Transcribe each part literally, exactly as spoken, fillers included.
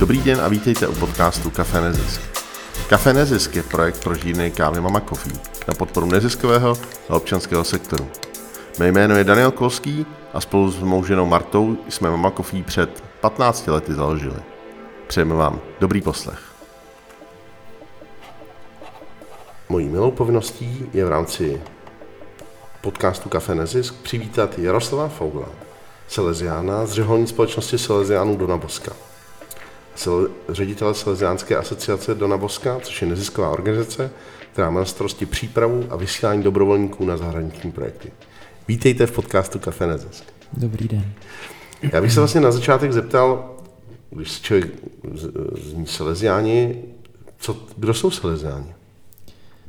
Dobrý den a vítejte u podcastu Cafe Nezisk. Cafe Nezisk je projekt pro žírny kávy Mamacoffee na podporu neziskového a občanského sektoru. Mé jméno je Daniel Kolský a spolu s mou ženou Martou jsme Mamacoffee před patnácti lety založili. Přejeme vám dobrý poslech. Mojí milou povinností je v rámci podcastu Cafe Nezisk přivítat Jaroslava Fogla, Salesiána z Řeholní společnosti Salesiánů Dona Boska, ředitele Salesiánské asociace Dona Boska, což je nezisková organizace, která má na starosti přípravu a vysílání dobrovolníků na zahraniční projekty. Vítejte v podcastu Cafe Nezisk. Dobrý den. Já bych se vlastně na začátek zeptal, když se člověk zní Salesiáni, co, kdo jsou Salesiáni?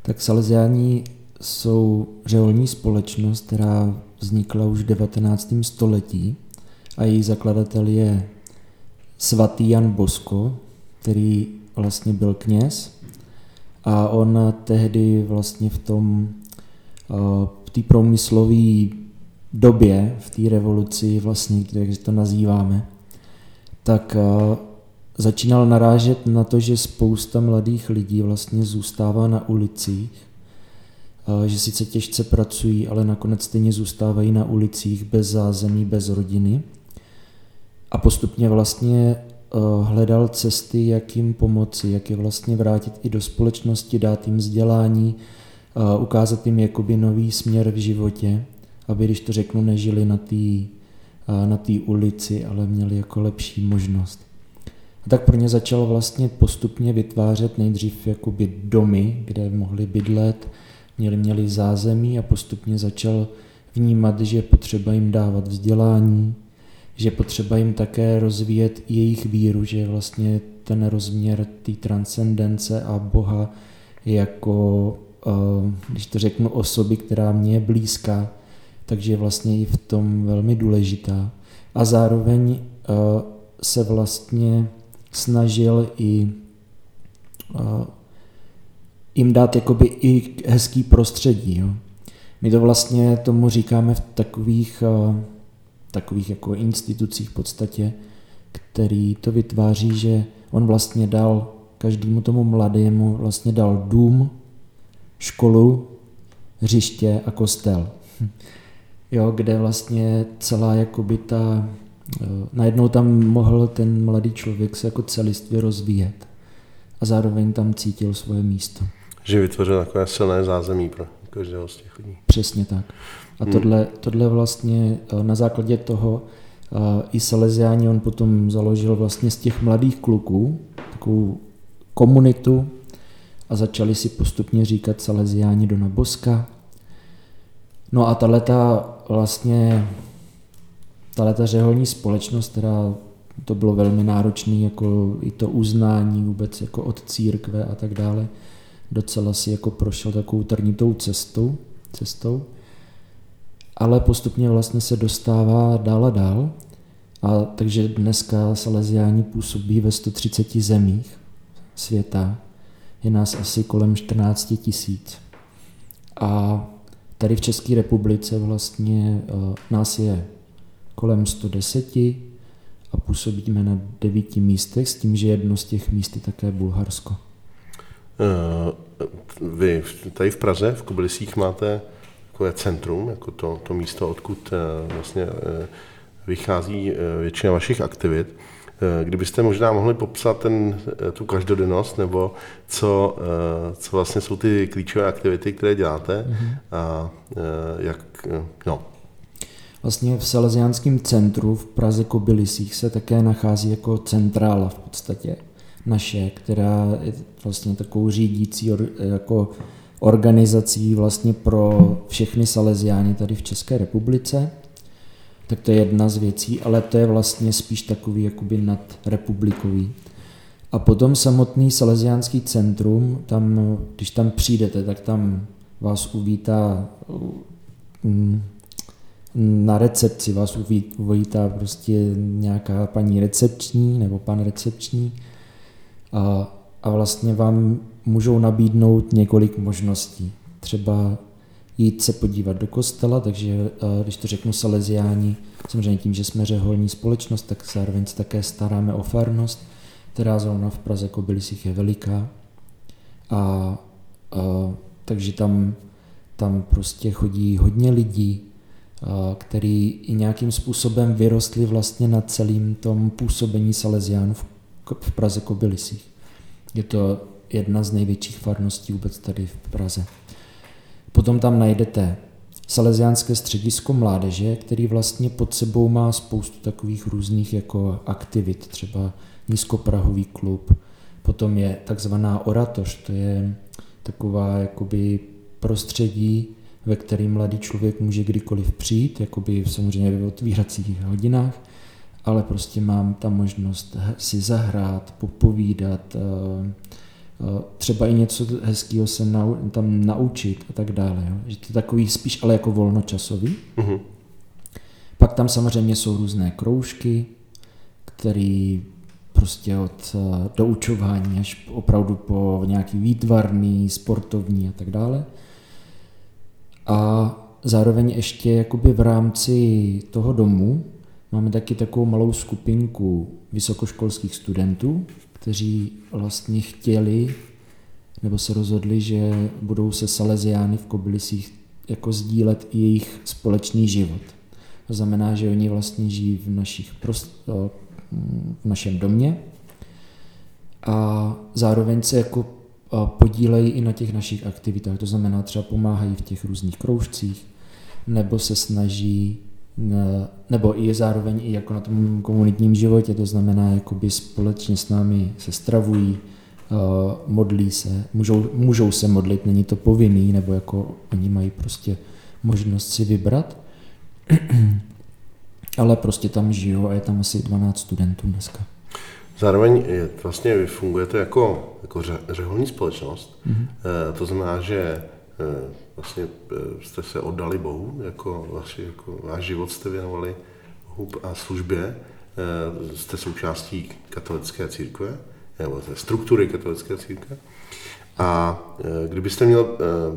Tak Salesiáni jsou řeholní společnost, která vznikla už v devatenáctém století a její zakladatel je svatý Jan Bosco, který vlastně byl kněz, a on tehdy vlastně v tom v té průmyslové době, v té revoluci vlastně, jak to nazýváme, tak začínal narážet na to, že spousta mladých lidí vlastně zůstává na ulicích, že sice těžce pracují, ale nakonec stejně zůstávají na ulicích bez zázemí, bez rodiny. A postupně vlastně hledal cesty, jak jim pomoci, jak je vlastně vrátit i do společnosti, dát jim vzdělání, ukázat jim jakoby nový směr v životě, aby, když to řeknu, nežili na té na té ulici, ale měli jako lepší možnost. A tak pro ně začal vlastně postupně vytvářet nejdřív jakoby domy, kde mohli bydlet, měli, měli zázemí, a postupně začal vnímat, že je potřeba jim dávat vzdělání, že potřeba jim také rozvíjet jejich víru, že vlastně ten rozměr té transcendence a Boha jako, když to řeknu, osoby, která mě je blízká, takže je vlastně i v tom velmi důležitá. A zároveň se vlastně snažil i jim dát jakoby i hezký prostředí. Jo. My to vlastně tomu říkáme v takových takových jako institucích v podstatě, který to vytváří, že on vlastně dal každému tomu mladému vlastně dal dům, školu, hřiště a kostel. Jo, kde vlastně celá jakoby ta, najednou tam mohl ten mladý člověk se jako celistvě rozvíjet a zároveň tam cítil svoje místo. Že vytvořil takové silné zázemí pro každého z těch lidí. Přesně tak. A tohle, tohle vlastně na základě toho i Salesiáni, on potom založil vlastně z těch mladých kluků takovou komunitu a začali si postupně říkat Salesiáni Dona Boska. No a tahleta vlastně, tahleta řeholní společnost, která to bylo velmi náročné, jako i to uznání vůbec jako od církve a tak dále, docela si jako prošel takovou trnitou cestou, cestou, ale postupně vlastně se dostává dál a dál, a takže dneska Salesiáni působí ve sto třiceti zemích světa, je nás asi kolem čtrnáct tisíc. A tady v České republice vlastně nás je kolem sto deset a působíme na devíti místech, s tím, že jedno z těch míst je také Bulharsko. Vy tady v Praze, v Kobylisích máte takové centrum, jako to, to místo, odkud vlastně vychází většina vašich aktivit. Kdybyste možná mohli popsat ten, tu každodennost, nebo co, co vlastně jsou ty klíčové aktivity, které děláte, mm-hmm. a jak, no. Vlastně v Salesiánském centru v Praze Kobylisích se také nachází jako centrála v podstatě naše, která je vlastně takovou řídící or, jako organizací vlastně pro všechny Salesiány tady v České republice. Tak to je jedna z věcí, ale to je vlastně spíš takový jakoby nadrepublikový. A potom samotný Salesiánský centrum, tam, když tam přijdete, tak tam vás uvítá na recepci, vás uvítá prostě nějaká paní recepční nebo pan recepční, a, a vlastně vám můžou nabídnout několik možností. Třeba jít se podívat do kostela, takže když to řeknu Salesiáni, samozřejmě tím, že jsme řeholní společnost, tak zároveň se také staráme o farnost, která zrovna v Praze Kobylisích je veliká. A, a takže tam, tam prostě chodí hodně lidí, a, který i nějakým způsobem vyrostli vlastně na celém tom působení Salesiánů v, v Praze Kobylisích. Je to jedna z největších farností vůbec tady v Praze. Potom tam najdete Salesiánské středisko mládeže, který vlastně pod sebou má spoustu takových různých jako aktivit, třeba nízkoprahový klub. Potom je takzvaná oratoř, to je taková jakoby prostředí, ve kterém mladý člověk může kdykoliv přijít, jakoby samozřejmě ve otvíracích hodinách, ale prostě mám tam možnost si zahrát, popovídat, třeba i něco hezkého se nau- tam naučit a tak dále. Jo. Že to je takový spíš ale jako volnočasový. Mm-hmm. Pak tam samozřejmě jsou různé kroužky, které prostě od doučování až opravdu po nějaký výtvarný, sportovní a tak dále. A zároveň ještě jakoby v rámci toho domu máme taky takovou malou skupinku vysokoškolských studentů, kteří vlastně chtěli nebo se rozhodli, že budou se Salesiány v Kobylisích jako sdílet i jejich společný život. To znamená, že oni vlastně žijí v, našich prost, v našem domě a zároveň se jako podílejí i na těch našich aktivitách. To znamená, třeba pomáhají v těch různých kroužcích nebo se snaží nebo i zároveň i jako na tom komunitním životě, to znamená, jakoby společně s námi se stravují, modlí se, můžou, můžou se modlit, není to povinný, nebo jako oni mají prostě možnost si vybrat, ale prostě tam žijou a je tam asi dvanáct studentů dneska. Zároveň vlastně vy fungujete jako, jako řeholní společnost, mm-hmm. to znamená, že vlastně jste se oddali Bohu, jako váš jako život jste věnovali Bohu a službě, jste součástí katolické církve, nebo té struktury katolické církve. A kdybyste měl,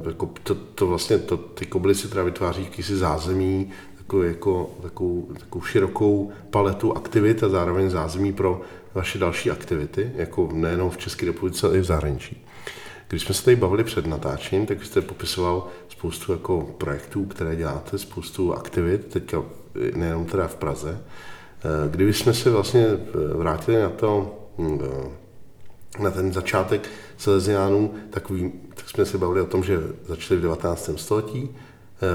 jako to, to vlastně, to, ty Kobylisy teda vytváří jakýsi zázemí, takovou, jako, takovou, takovou širokou paletu aktivit a zároveň zázemí pro vaše další aktivity, jako nejenom v České republice, ale i v zahraničí. Když jsme se tady bavili před natáčením, tak jste popisoval spoustu jako projektů, které děláte, spoustu aktivit, teďka nejenom teda v Praze. Kdyby jsme se vlastně vrátili na to, na ten začátek Salesiánů, tak, vím, tak jsme se bavili o tom, že začali v devatenáctém století,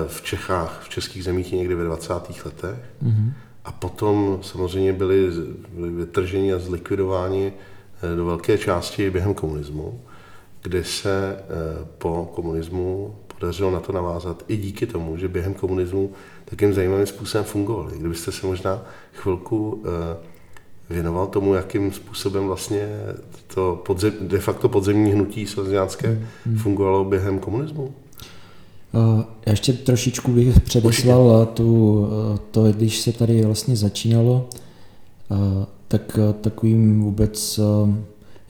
v Čechách, v českých zemích někdy ve dvacátých letech mm-hmm. a potom samozřejmě byli, byli vytrženi a zlikvidováni do velké části během komunismu, kde se po komunismu podařilo na to navázat i díky tomu, že během komunismu takým zajímavým způsobem fungovali. Kdybyste se možná chvilku věnoval tomu, jakým způsobem vlastně to podzem, de facto podzemní hnutí salesiánské fungovalo během komunismu? Já ještě trošičku bych předeslal tu, to, když se tady vlastně začínalo, tak takovým vůbec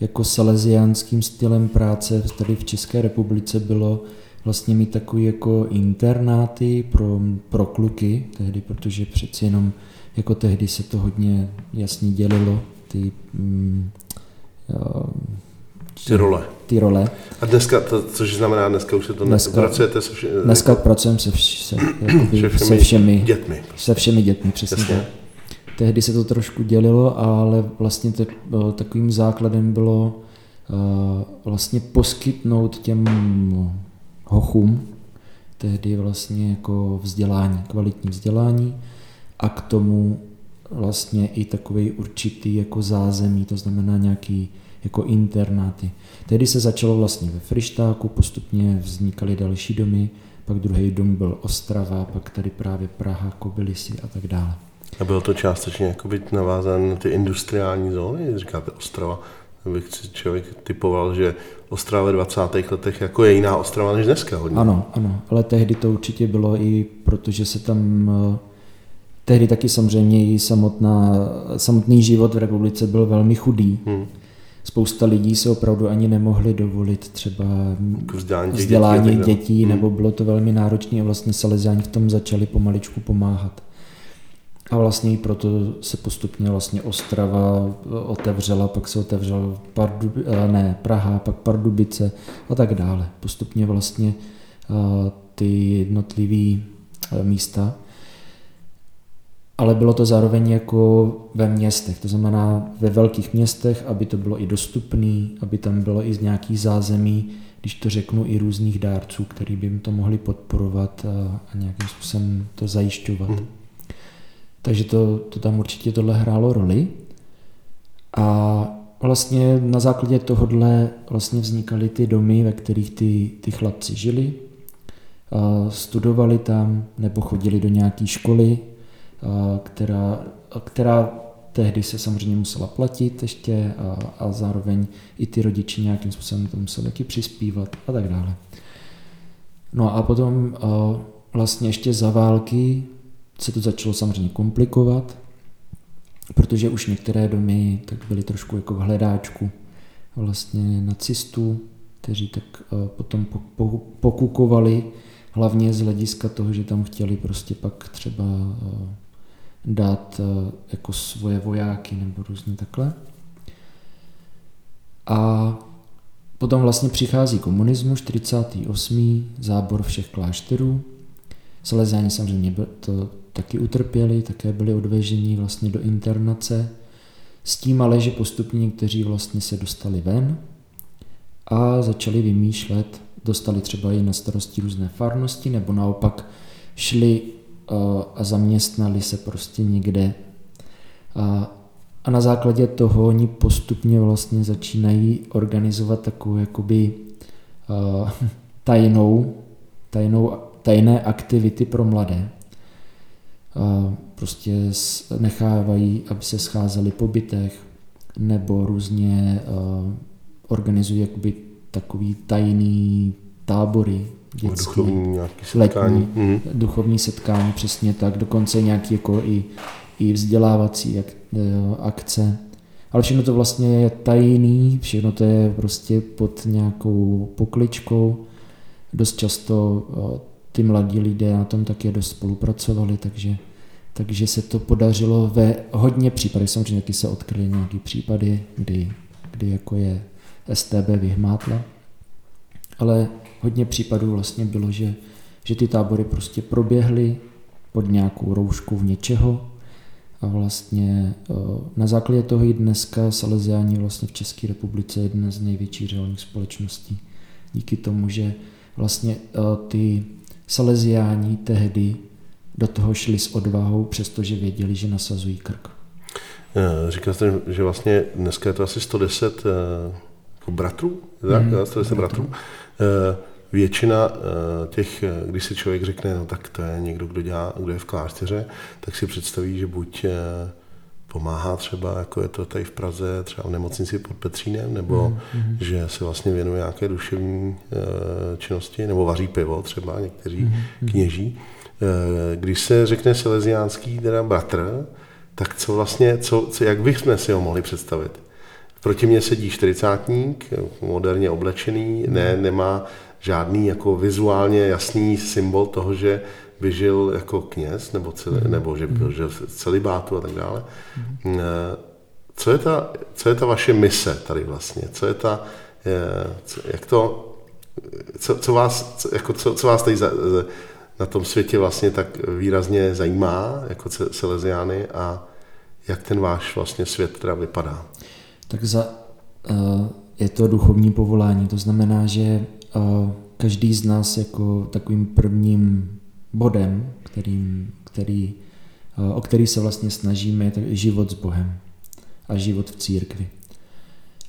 jako salesiánským stylem práce tady v České republice bylo vlastně mít takový jako internáty pro, pro kluky tehdy, protože přeci jenom jako tehdy se to hodně jasně dělilo, ty, mm, ty, ty, role. ty role. A dneska, to, což znamená, dneska už se to dneska, pracujete se všemi? Dneska pracujeme se, vš, se, se všemi dětmi. Se všemi dětmi, přesně tak. Tehdy se to trošku dělilo, ale vlastně te, takovým základem bylo uh, vlastně poskytnout těm hochům tehdy vlastně jako vzdělání, kvalitní vzdělání a k tomu vlastně i takový určitý jako zázemí, to znamená nějaký jako internáty. Tehdy se začalo vlastně ve Frýštáku, postupně vznikaly další domy, pak druhý dům byl Ostrava, pak tady právě Praha, Kobylisy a tak dále. A bylo to částečně jakoby navázané na ty industriální zóny, říkáte Ostrava, abych si člověk typoval, že Ostrava ve dvacátých letech jako je jiná Ostrava než dneska hodně. Ano, ano, ale tehdy to určitě bylo i protože se tam, tehdy taky samozřejmě i samotná, samotný život v republice byl velmi chudý. Hmm. Spousta lidí se opravdu ani nemohli dovolit třeba vzdělání, vzdělání dětí, dětí nebo hmm. bylo to velmi náročné a vlastně Salesiáni v tom začali pomaličku pomáhat. A vlastně proto se postupně vlastně Ostrava otevřela, pak se otevřela Pardubi, ne, Praha, pak Pardubice a tak dále. Postupně vlastně ty jednotlivý místa. Ale bylo to zároveň jako ve městech, to znamená ve velkých městech, aby to bylo i dostupné, aby tam bylo i z nějakých zázemí, když to řeknu, i různých dárců, který by jim to mohli podporovat a, a nějakým způsobem to zajišťovat. Mm. Takže to, to tam určitě tohle hrálo roli. A vlastně na základě tohohle vlastně vznikaly ty domy, ve kterých ty, ty chlapci žili, a studovali tam nebo chodili do nějaké školy, Která, která tehdy se samozřejmě musela platit ještě a, a zároveň i ty rodiče nějakým způsobem to museli taky přispívat a tak dále. No a potom a vlastně ještě za války se to začalo samozřejmě komplikovat, protože už některé domy tak byly trošku jako v hledáčku vlastně nacistů, kteří tak potom pokukovali, hlavně z hlediska toho, že tam chtěli prostě pak třeba dát jako svoje vojáky nebo různě takhle. A potom vlastně přichází komunismus, čtyřicátý osmý zábor všech klášterů. Salesiáni samozřejmě to taky utrpěli, také byli odveženi vlastně do internace. S tím ale, že postupně někteří vlastně se dostali ven a začali vymýšlet, dostali třeba i na starosti různé farnosti, nebo naopak šli a zaměstnali se prostě někde. A, a na základě toho oni postupně vlastně začínají organizovat takovou jakoby a, tajnou, tajnou, tajné aktivity pro mladé. A prostě nechávají, aby se scházeli po bytech, nebo různě a, organizují jakoby takový tajný tábory dětský, duchovní, letní, mm. duchovní setkání, přesně tak, dokonce nějaké jako i, i vzdělávací jak, jo, akce. Ale všechno to vlastně je tajný, všechno to je prostě pod nějakou pokličkou. Dost často o, ty mladí lidé na tom také dost spolupracovali, takže, takže se to podařilo ve hodně případech. Samozřejmě taky se odkryly nějaké případy, kdy, kdy jako je S T B vyhmátla, ale hodně případů vlastně bylo, že, že ty tábory prostě proběhly pod nějakou rouškou v něčeho a vlastně na základě toho i dneska Salesiáni vlastně v České republice je jedna z největších řeholních společností. Díky tomu, že vlastně ty Salesiáni tehdy do toho šli s odvahou, přestože věděli, že nasazují krk. Říkal jste, že vlastně dneska je to asi sto deset jako bratrů, tak? Mm, sto deset bratrů. bratrů. Většina těch, když si člověk řekne, no tak to je někdo, kdo dělá, kdo je v klášteře, tak si představí, že buď pomáhá třeba, jako je to tady v Praze, třeba v nemocnici pod Petřínem, nebo mm, že se vlastně věnuje nějaké duševní činnosti, nebo vaří pivo třeba, někteří mm, kněží. Když se řekne salesiánský, teda bratr, tak co vlastně, co, co, jak bychom si ho mohli představit? Proti mně sedí čtyřicátník, moderně oblečený, ne, nemá žádný jako vizuálně jasný symbol toho, že by žil jako kněz, nebo, celi, nebo že byl žil celibátu a tak dále. Co je ta, co je ta vaše mise tady vlastně? Co je ta, co, jak to, co, co, vás, co, jako, co, co vás tady za, na tom světě vlastně tak výrazně zajímá, jako Salesiány, a jak ten váš vlastně svět teda vypadá? Tak za, je to duchovní povolání, to znamená, že každý z nás jako takovým prvním bodem, kterým, který, o který se vlastně snažíme, je život s Bohem a život v církvi.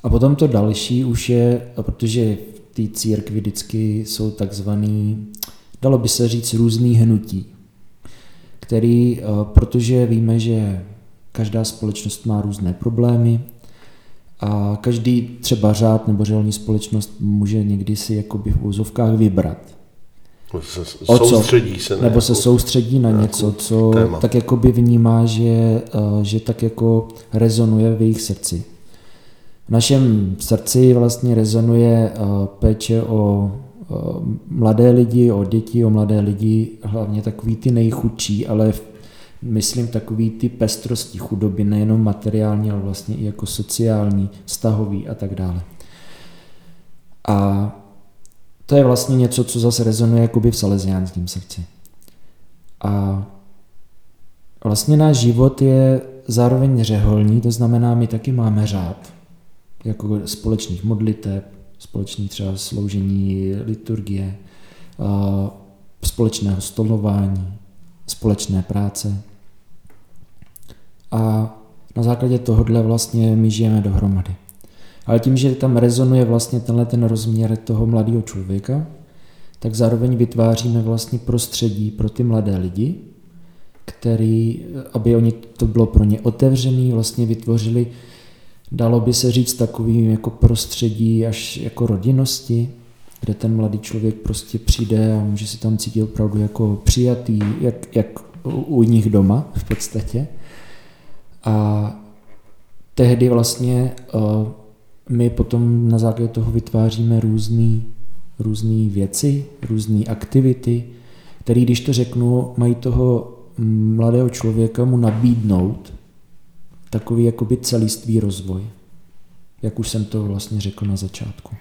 A potom to další už je, protože v té církvi vždycky jsou takzvaný, dalo by se říct, různý hnutí, který, protože víme, že každá společnost má různé problémy, a každý třeba řád nebo řeholní společnost může někdy si jakoby v úzovkách vybrat. O co? Soustředí se na nebo se soustředí na něco, co téma. Tak jakoby vnímá, že, že tak jako rezonuje v jejich srdci. V našem srdci vlastně rezonuje péče o mladé lidi, o děti, o mladé lidi, hlavně takový ty nejchudší, ale v myslím takový ty pestrosti chudoby, nejenom materiální, ale vlastně i jako sociální, vztahový a tak dále. A to je vlastně něco, co zase rezonuje jakoby v salesiánském srdci. A vlastně náš život je zároveň řeholní, to znamená, my taky máme řád, jako společných modliteb, společný třeba sloužení liturgie, společného stolování, společné práce. A na základě tohohle vlastně my žijeme dohromady. Ale tím, že tam rezonuje vlastně tenhle ten rozměr toho mladého člověka, tak zároveň vytváříme vlastně prostředí pro ty mladé lidi, který, aby oni to bylo pro ně otevřený, vlastně vytvořili, dalo by se říct, takovým jako prostředí až jako rodinnosti, kde ten mladý člověk prostě přijde a může se tam cítit opravdu jako přijatý, jak, jak u nich doma v podstatě. A tehdy vlastně my potom na základě toho vytváříme různý, různý věci, různé aktivity, které, když to řeknu, mají toho mladého člověka mu nabídnout takový jakoby celistvý rozvoj, jak už jsem to vlastně řekl na začátku.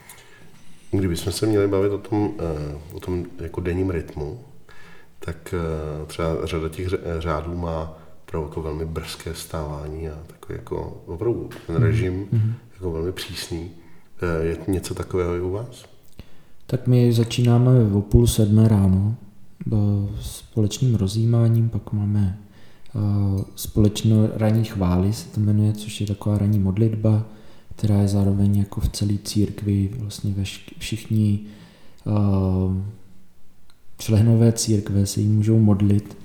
Kdybychom se měli bavit o tom, o tom jako denním rytmu, tak třeba řada těch řádů má opravdu jako velmi brzké vstávání a takový jako opravdu ten režim mm-hmm. jako velmi přísný. Je něco takového i u vás? Tak my začínáme o půl sedmé ráno společným rozjímáním, pak máme společnou ranní chvály, se to jmenuje, což je taková ranní modlitba, která je zároveň jako v celé církvi, vlastně všichni členové církve se jí můžou modlit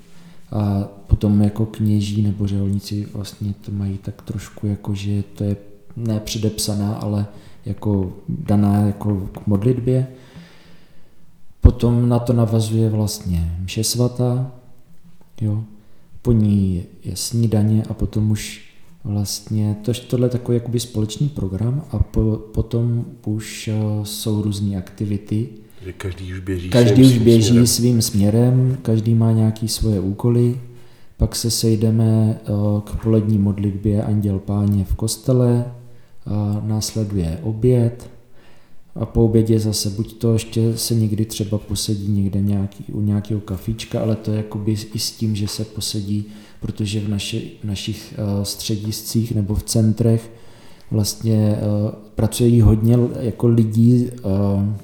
a potom jako kněží nebo řeholníci vlastně to mají tak trošku jako, že to je ne předepsaná, ale jako daná jako k modlitbě. Potom na to navazuje vlastně mše svatá, jo. Po ní je snídaně a potom už vlastně, to, tohle je takový jakoby společný program a po, potom už jsou různé aktivity. Každý už běží, každý svým, už běží svým, směrem. svým směrem, každý má nějaké svoje úkoly, pak se sejdeme k polední modlitbě Anděl Páně v kostele, následuje oběd. A po obědě zase, buď to ještě se někdy třeba posedí někde nějaký, u nějakého kafíčka, ale to je jakoby i s tím, že se posedí, protože v, naši, v našich uh, střediscích nebo v centrech vlastně uh, pracují hodně jako lidí, uh,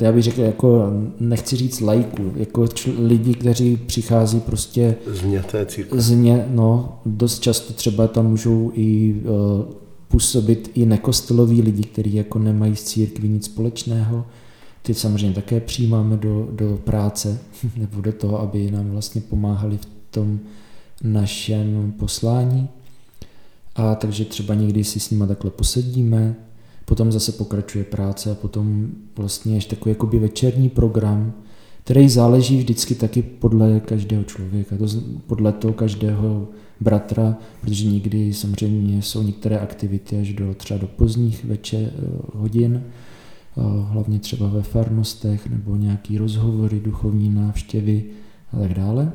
já bych řekl, jako, nechci říct laiků, jako čl, lidi, kteří přichází prostě změté církve. Změ, no, dost často třeba tam můžou i uh, působit i nekosteloví lidi, kteří jako nemají s církví nic společného. Ty samozřejmě také přijímáme do, do práce, nebo do toho, aby nám vlastně pomáhali v tom našem poslání. A takže třeba někdy si s nima takhle posedíme, potom zase pokračuje práce a potom vlastně ještě takový jakoby večerní program, který záleží vždycky taky podle každého člověka, to podle toho každého bratra, protože někdy samozřejmě jsou některé aktivity až do třeba do pozdních večer hodin, hlavně třeba ve farnostech nebo nějaký rozhovory, duchovní návštěvy a tak dále.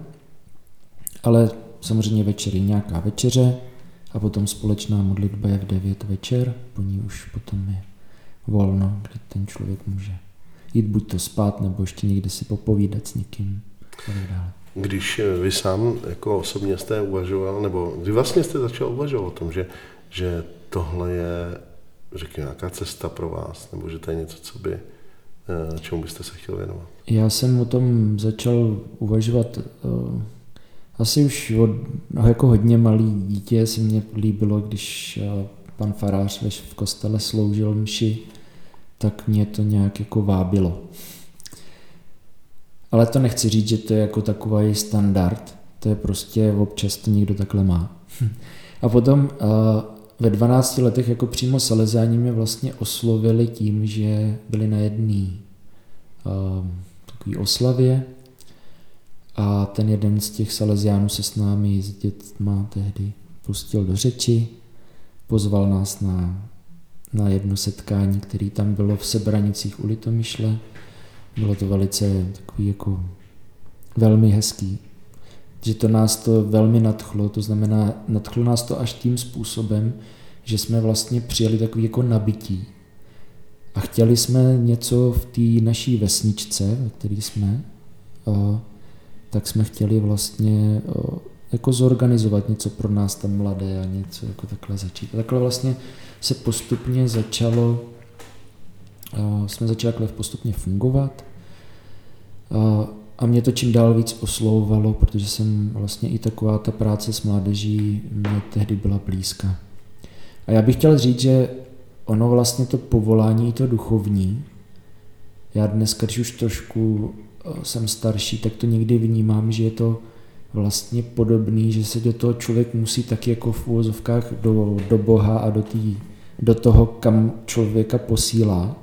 Ale samozřejmě večer je nějaká večeře a potom společná modlitba je v devět večer, po ní už potom je volno, kdy ten člověk může jít buď to spát, nebo ještě někde si popovídat s někým a tak dále. Když vy sám jako osobně jste uvažoval, nebo kdy vlastně jste začal uvažovat o tom, že, že tohle je, řekněme, nějaká cesta pro vás, nebo že to je něco, co by, čemu byste se chtěl věnovat? Já jsem o tom začal uvažovat uh, asi už od, no, jako hodně malý dítě se mně líbilo, když uh, pan farář v kostele sloužil mši, tak mě to nějak jako vábilo. Ale to nechci říct, že to je jako takový standard, to je prostě občas to někdo takhle má. A potom uh, ve dvanácti letech jako přímo salezáni mě vlastně oslovili tím, že byli na jedné uh, takové oslavě a ten jeden z těch saleziánů se s námi s dětma tehdy pustil do řeči, pozval nás na na jedno setkání, které tam bylo v Sebranicích u Litomyšle. Bylo to velice takový jako velmi hezký. Že to nás to velmi nadchlo, to znamená, nadchlo nás to až tím způsobem, že jsme vlastně přijeli takový jako nabití. A chtěli jsme něco v té naší vesničce, ve které jsme, o, tak jsme chtěli vlastně o, jako zorganizovat něco pro nás tam mladé a něco jako takhle začít. A takhle vlastně se postupně začalo, o, jsme začali takhle postupně fungovat. O, A mě to čím dál víc oslouvalo, protože jsem vlastně i taková ta práce s mládeží mě tehdy byla blízka. A já bych chtěl říct, že ono vlastně to povolání, to duchovní, já dneska, když už trošku jsem starší, tak to někdy vnímám, že je to vlastně podobný, že se do toho člověk musí taky jako v úvozovkách do, do Boha a do, tý, do toho, kam člověka posílá,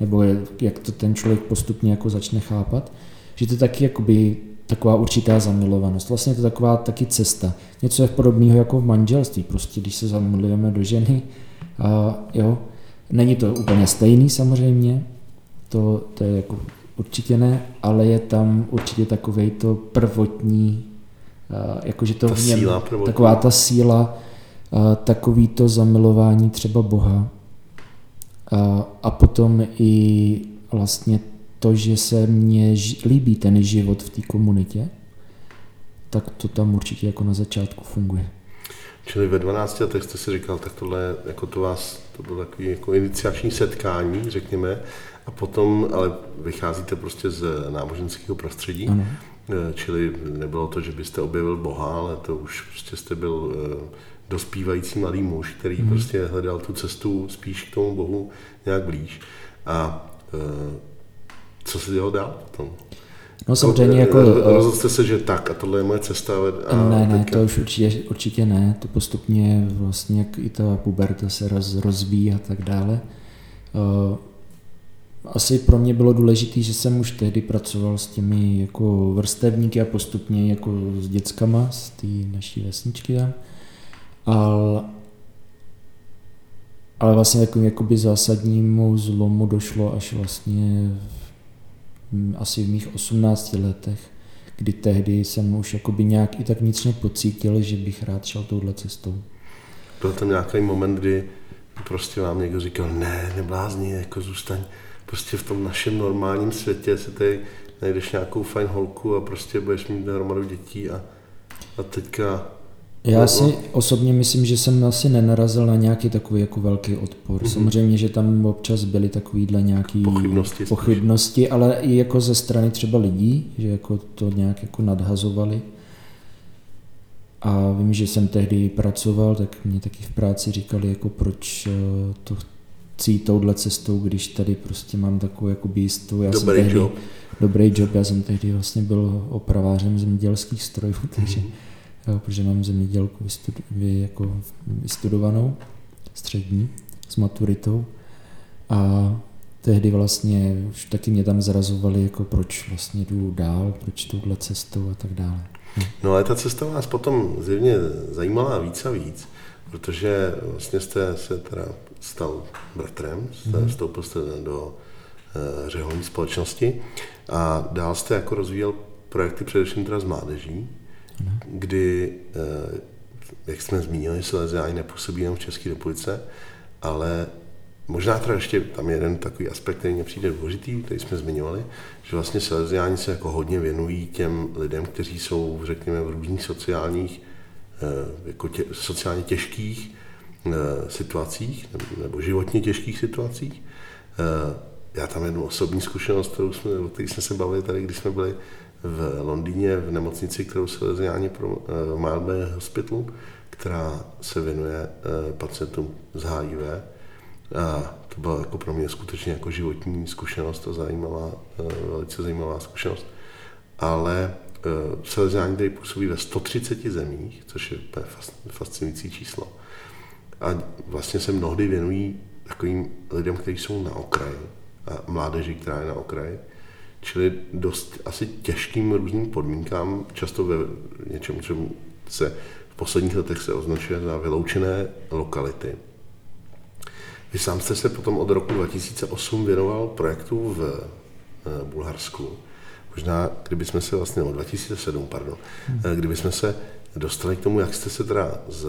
nebo jak to ten člověk postupně jako začne chápat, že to je taky jakoby taková určitá zamilovanost. Vlastně je to taková taky cesta. Něco je podobného jako v manželství. Prostě když se zamilujeme do ženy, a jo, není to úplně stejný samozřejmě, to, to je jako určitě ne, ale je tam určitě takovej to prvotní, jakože to ta v něm, síla prvotní. Taková ta síla, takový to zamilování třeba Boha. A, a potom i vlastně to, že se mně líbí ten život v té komunitě, tak to tam určitě jako na začátku funguje. Čili ve dvanácti letech jste si říkal, tak tohle, jako to vás, to bylo takové jako iniciační setkání, řekněme, a potom, ale vycházíte prostě z náboženského prostředí, ano. Čili nebylo to, že byste objevil Boha, ale to už prostě jste byl dospívající mladý muž, který hmm. prostě hledal tu cestu spíš k tomu Bohu nějak blíž. A co se dělo dál potom? No samozřejmě jako... Rozhodl jste se, že tak a tohle je moje cesta a... Ne, ne, teďka... to už určitě, určitě ne. To postupně vlastně, jak i ta puberta se roz, rozvíjí a tak dále. Asi pro mě bylo důležité, že jsem už tehdy pracoval s těmi jako vrstevníky a postupně jako s děckama z té naší vesničky tam. Ale, ale vlastně takovým jakoby zásadnímu zlomu došlo až vlastně asi v mých osmnácti letech, kdy tehdy jsem už jakoby nějak i tak vnitřně pocítil, že bych rád šel touhle cestou. Byl tam nějaký moment, kdy prostě vám někdo říkal, ne, neblázni, jako zůstaň, prostě v tom našem normálním světě se tady najdeš nějakou fajn holku a prostě budeš mít hromadu dětí a, a teďka... Já si osobně myslím, že jsem asi nenarazil na nějaký takový jako velký odpor. Mm-hmm. Samozřejmě, že tam občas byly takovýhle nějaký pochybnosti, pochybnosti ale i jako ze strany třeba lidí, že jako to nějak jako nadhazovali. A vím, že jsem tehdy pracoval, tak mě taky v práci říkali, jako proč to chci touhle cestou, když tady prostě mám takovou jakoby jistou. Já dobrý jsem tehdy, job. Dobrý job, já jsem tehdy vlastně byl opravářem zemědělských strojů, takže... Mm-hmm. protože mám zemědělku vystudu, jako vystudovanou, střední, s maturitou. A tehdy vlastně už taky mě tam zrazovali, jako proč vlastně jdu dál, proč touhle cestou a tak dále. No ale ta cesta vás potom zjevně zajímala víc a víc, protože vlastně jste se teda stal bratrem, jste vstoupil jste do uh, řeholní společnosti a dál jste jako rozvíjel projekty především teda s mládeží, kdy, jak jsme zmínili, Salesiáni nepůsobí jenom v České republice, ale možná teda ještě tam jeden takový aspekt, který mě přijde důležitý, který jsme zmiňovali, že vlastně Salesiáni se jako hodně věnují těm lidem, kteří jsou, řekněme, v různých sociálních, jako tě, sociálně těžkých situacích, nebo životně těžkých situacích. Já tam jednu osobní zkušenost, kterou jsme, o které jsme se bavili tady, když jsme byli v Londýně, v nemocnici, kterou se Salesiáni pro Malmé hospitalu, která se věnuje pacientům z H I V. A to byla jako pro mě skutečně jako životní zkušenost, to zajímavá, velice zajímavá zkušenost. Ale Salesiáni tady působí ve sto třiceti zemích, což je fascinující číslo. A vlastně se mnohdy věnují takovým lidem, kteří jsou na okraji, a mládeži, která je na okraji, čili dost asi těžkým různým podmínkám, často ve něčem, čemu se v posledních letech se označuje za vyloučené lokality. Vy sám jste se potom od roku dva tisíce osm věnoval projektu v Bulharsku. možná, kdybychom se vlastně, no dva tisíce sedm, pardon, hmm. kdybychom se dostali k tomu, jak jste se teda, z,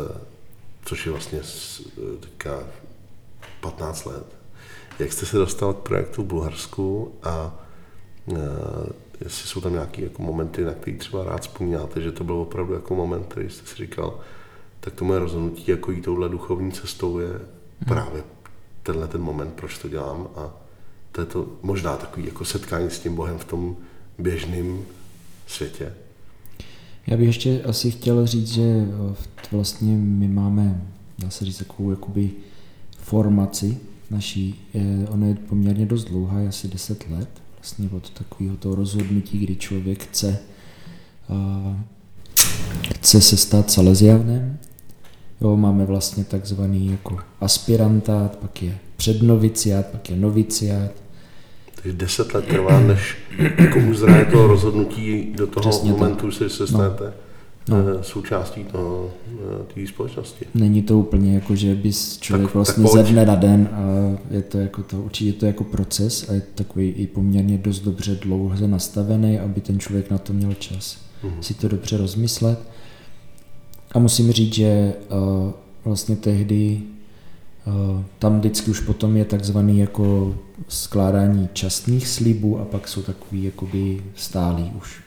což je vlastně z, teďka patnáct let, jak jste se dostal k projektu v Bulharsku a jestli jsou tam nějaké jako momenty, na které třeba rád vzpomínáte, že to byl opravdu jako moment, který jste si říkal, tak to moje rozhodnutí, jako jít touhle duchovní cestou, je právě tenhle ten moment, proč to dělám, a to je to možná takový jako setkání s tím Bohem v tom běžném světě. Já bych ještě asi chtěl říct, že vlastně my máme, dá se říct, takovou jakoby formaci naší, ona je poměrně dost dlouhá, asi deset let, vlastně od takového toho rozhodnutí, kdy člověk chce, chce se stát salesiánem. Jo, máme vlastně takzvaný jako aspirantát, pak je přednoviciát, pak je noviciát. Takže deset let trvá, než komu zraje toho rozhodnutí do toho přesně momentu, že se stanete no. No. součástí té společnosti. Není to úplně jako, že bys člověk tak, vlastně tak ze dne na den, a je to jako to, určitě je to jako proces a je takový i poměrně dost dobře dlouho nastavený, aby ten člověk na to měl čas mm-hmm. si to dobře rozmyslet. A musím říct, že uh, vlastně tehdy uh, tam vždycky už potom je takzvaný jako skládání častných slibů a pak jsou takový jakoby stálý už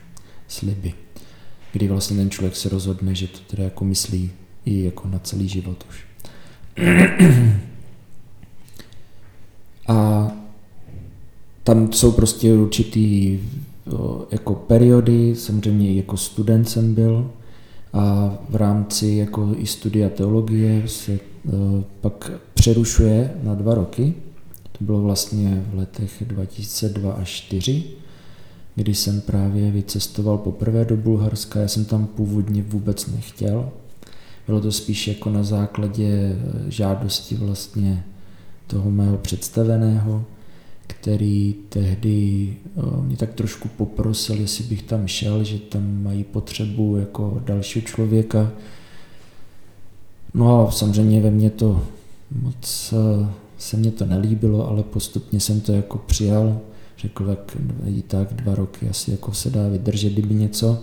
sliby, kdy vlastně ten člověk se rozhodne, že to teda jako myslí i jako na celý život už. A tam jsou prostě určitý uh, jako periody, samozřejmě jako student jsem byl, a v rámci jako i studia teologie se uh, pak přerušuje na dva roky. To bylo vlastně v letech dva tisíce dva až dva tisíce čtyři, kdy jsem právě vycestoval poprvé do Bulharska. Já jsem tam původně vůbec nechtěl. Bylo to spíš jako na základě žádosti vlastně toho mého představeného, který tehdy mě tak trošku poprosil, jestli bych tam šel, že tam mají potřebu jako dalšího člověka. No a samozřejmě ve mně to moc se mně to nelíbilo, ale postupně jsem to jako přijal. Řekl, tak, tak dva roky asi jako se dá vydržet, kdyby něco.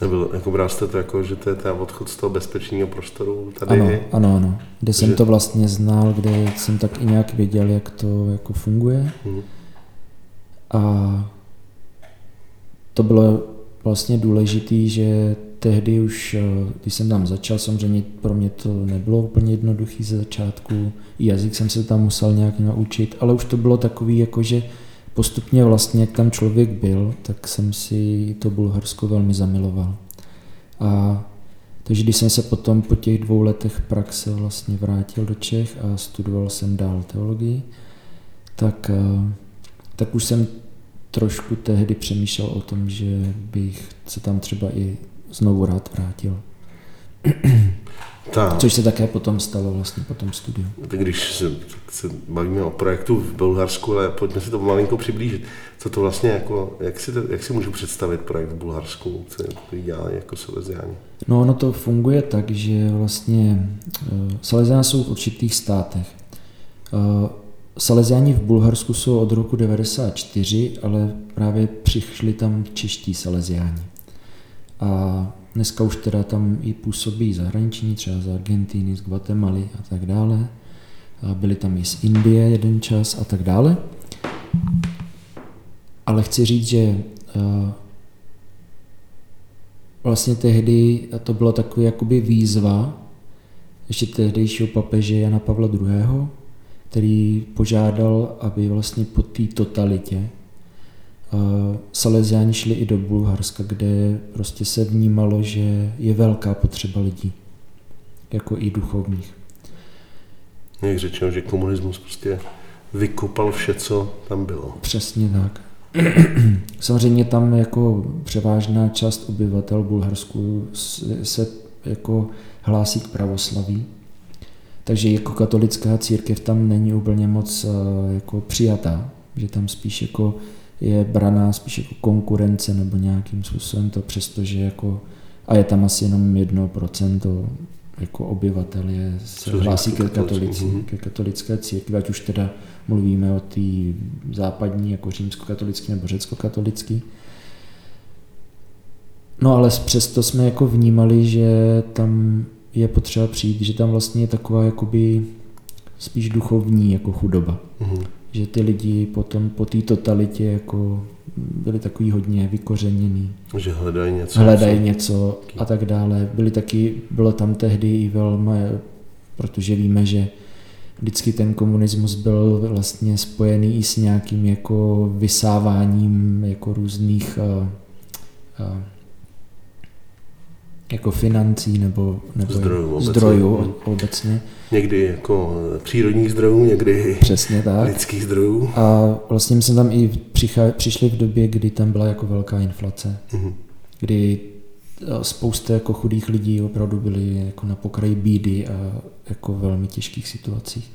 Nebylo, jako brál jste to jako, že to je ten odchod z toho bezpečného prostoru tady? Ano, ano, ano. Kde že... jsem to vlastně znal, kde jsem tak i nějak věděl, jak to jako funguje. Hmm. A to bylo vlastně důležitý, že tehdy už, když jsem tam začal, samozřejmě pro mě to nebylo úplně jednoduchý ze začátku. I jazyk jsem se tam musel nějak naučit, ale už to bylo takový jako, že postupně vlastně, jak tam člověk byl, tak jsem si to Bulharsko velmi zamiloval. A takže když jsem se potom po těch dvou letech praxe vlastně vrátil do Čech a studoval jsem dál teologii, tak, tak už jsem trošku tehdy přemýšlel o tom, že bych se tam třeba i znovu rád vrátil. Ta. Což se také potom stalo vlastně po tom studiu. Tak když se, tak se bavíme o projektu v Bulharsku, ale pojďme si to malinko přiblížit. Co to vlastně jako, jak si, to, jak si můžu představit projekt v Bulharsku, co je dělali jako saleziáni? No ono to funguje tak, že vlastně uh, saleziáni jsou v určitých státech. Uh, saleziáni v Bulharsku jsou od roku devadesát čtyři, ale právě přišli tam čeští saleziáni. A dneska už teda tam i působí zahraniční, třeba z Argentiny, z Guatemaly a tak dále. A byli tam i z Indie jeden čas a tak dále. Ale chci říct, že vlastně tehdy to bylo takový jakoby výzva ještě tehdejšího papeže Jana Pavla druhého, který požádal, aby vlastně po té totalitě saleziáni šli i do Bulharska, kde prostě se vnímalo, že je velká potřeba lidí, jako i duchovních. Jak řečeno, že komunismus prostě vykopal vše, co tam bylo. Přesně tak. Samozřejmě tam jako převážná část obyvatel Bulharsku se jako hlásí k pravoslaví, takže jako katolická církev tam není úplně moc jako přijatá, že tam spíš jako je braná spíš jako konkurence nebo nějakým způsobem to, přestože jako, a je tam asi jenom jedno procento jako obyvatel je, se hlásí ke, katolici, ke katolické církvi, ať už teda mluvíme o té západní, jako římskokatolický nebo řeckokatolický. No ale přesto jsme jako vnímali, že tam je potřeba přijít, že tam vlastně je taková jakoby spíš duchovní jako chudoba. Mm-hmm. Že ty lidi potom po té totalitě jako byli takový hodně vykořeněný. Že hledají něco. Hledají něco a tak dále. Byli taky, bylo tam tehdy i velmi, protože víme, že vždycky ten komunismus byl vlastně spojený i s nějakým jako vysáváním jako různých a, a, jako financí nebo, nebo zdrojů, obecně. zdrojů obecně. Někdy jako přírodních zdrojů, někdy přesně tak. lidských zdrojů. A vlastně my jsme tam i přichá, přišli v době, kdy tam byla jako velká inflace, mm-hmm. kdy spousta jako chudých lidí opravdu byli jako na pokraji bídy a jako velmi těžkých situacích.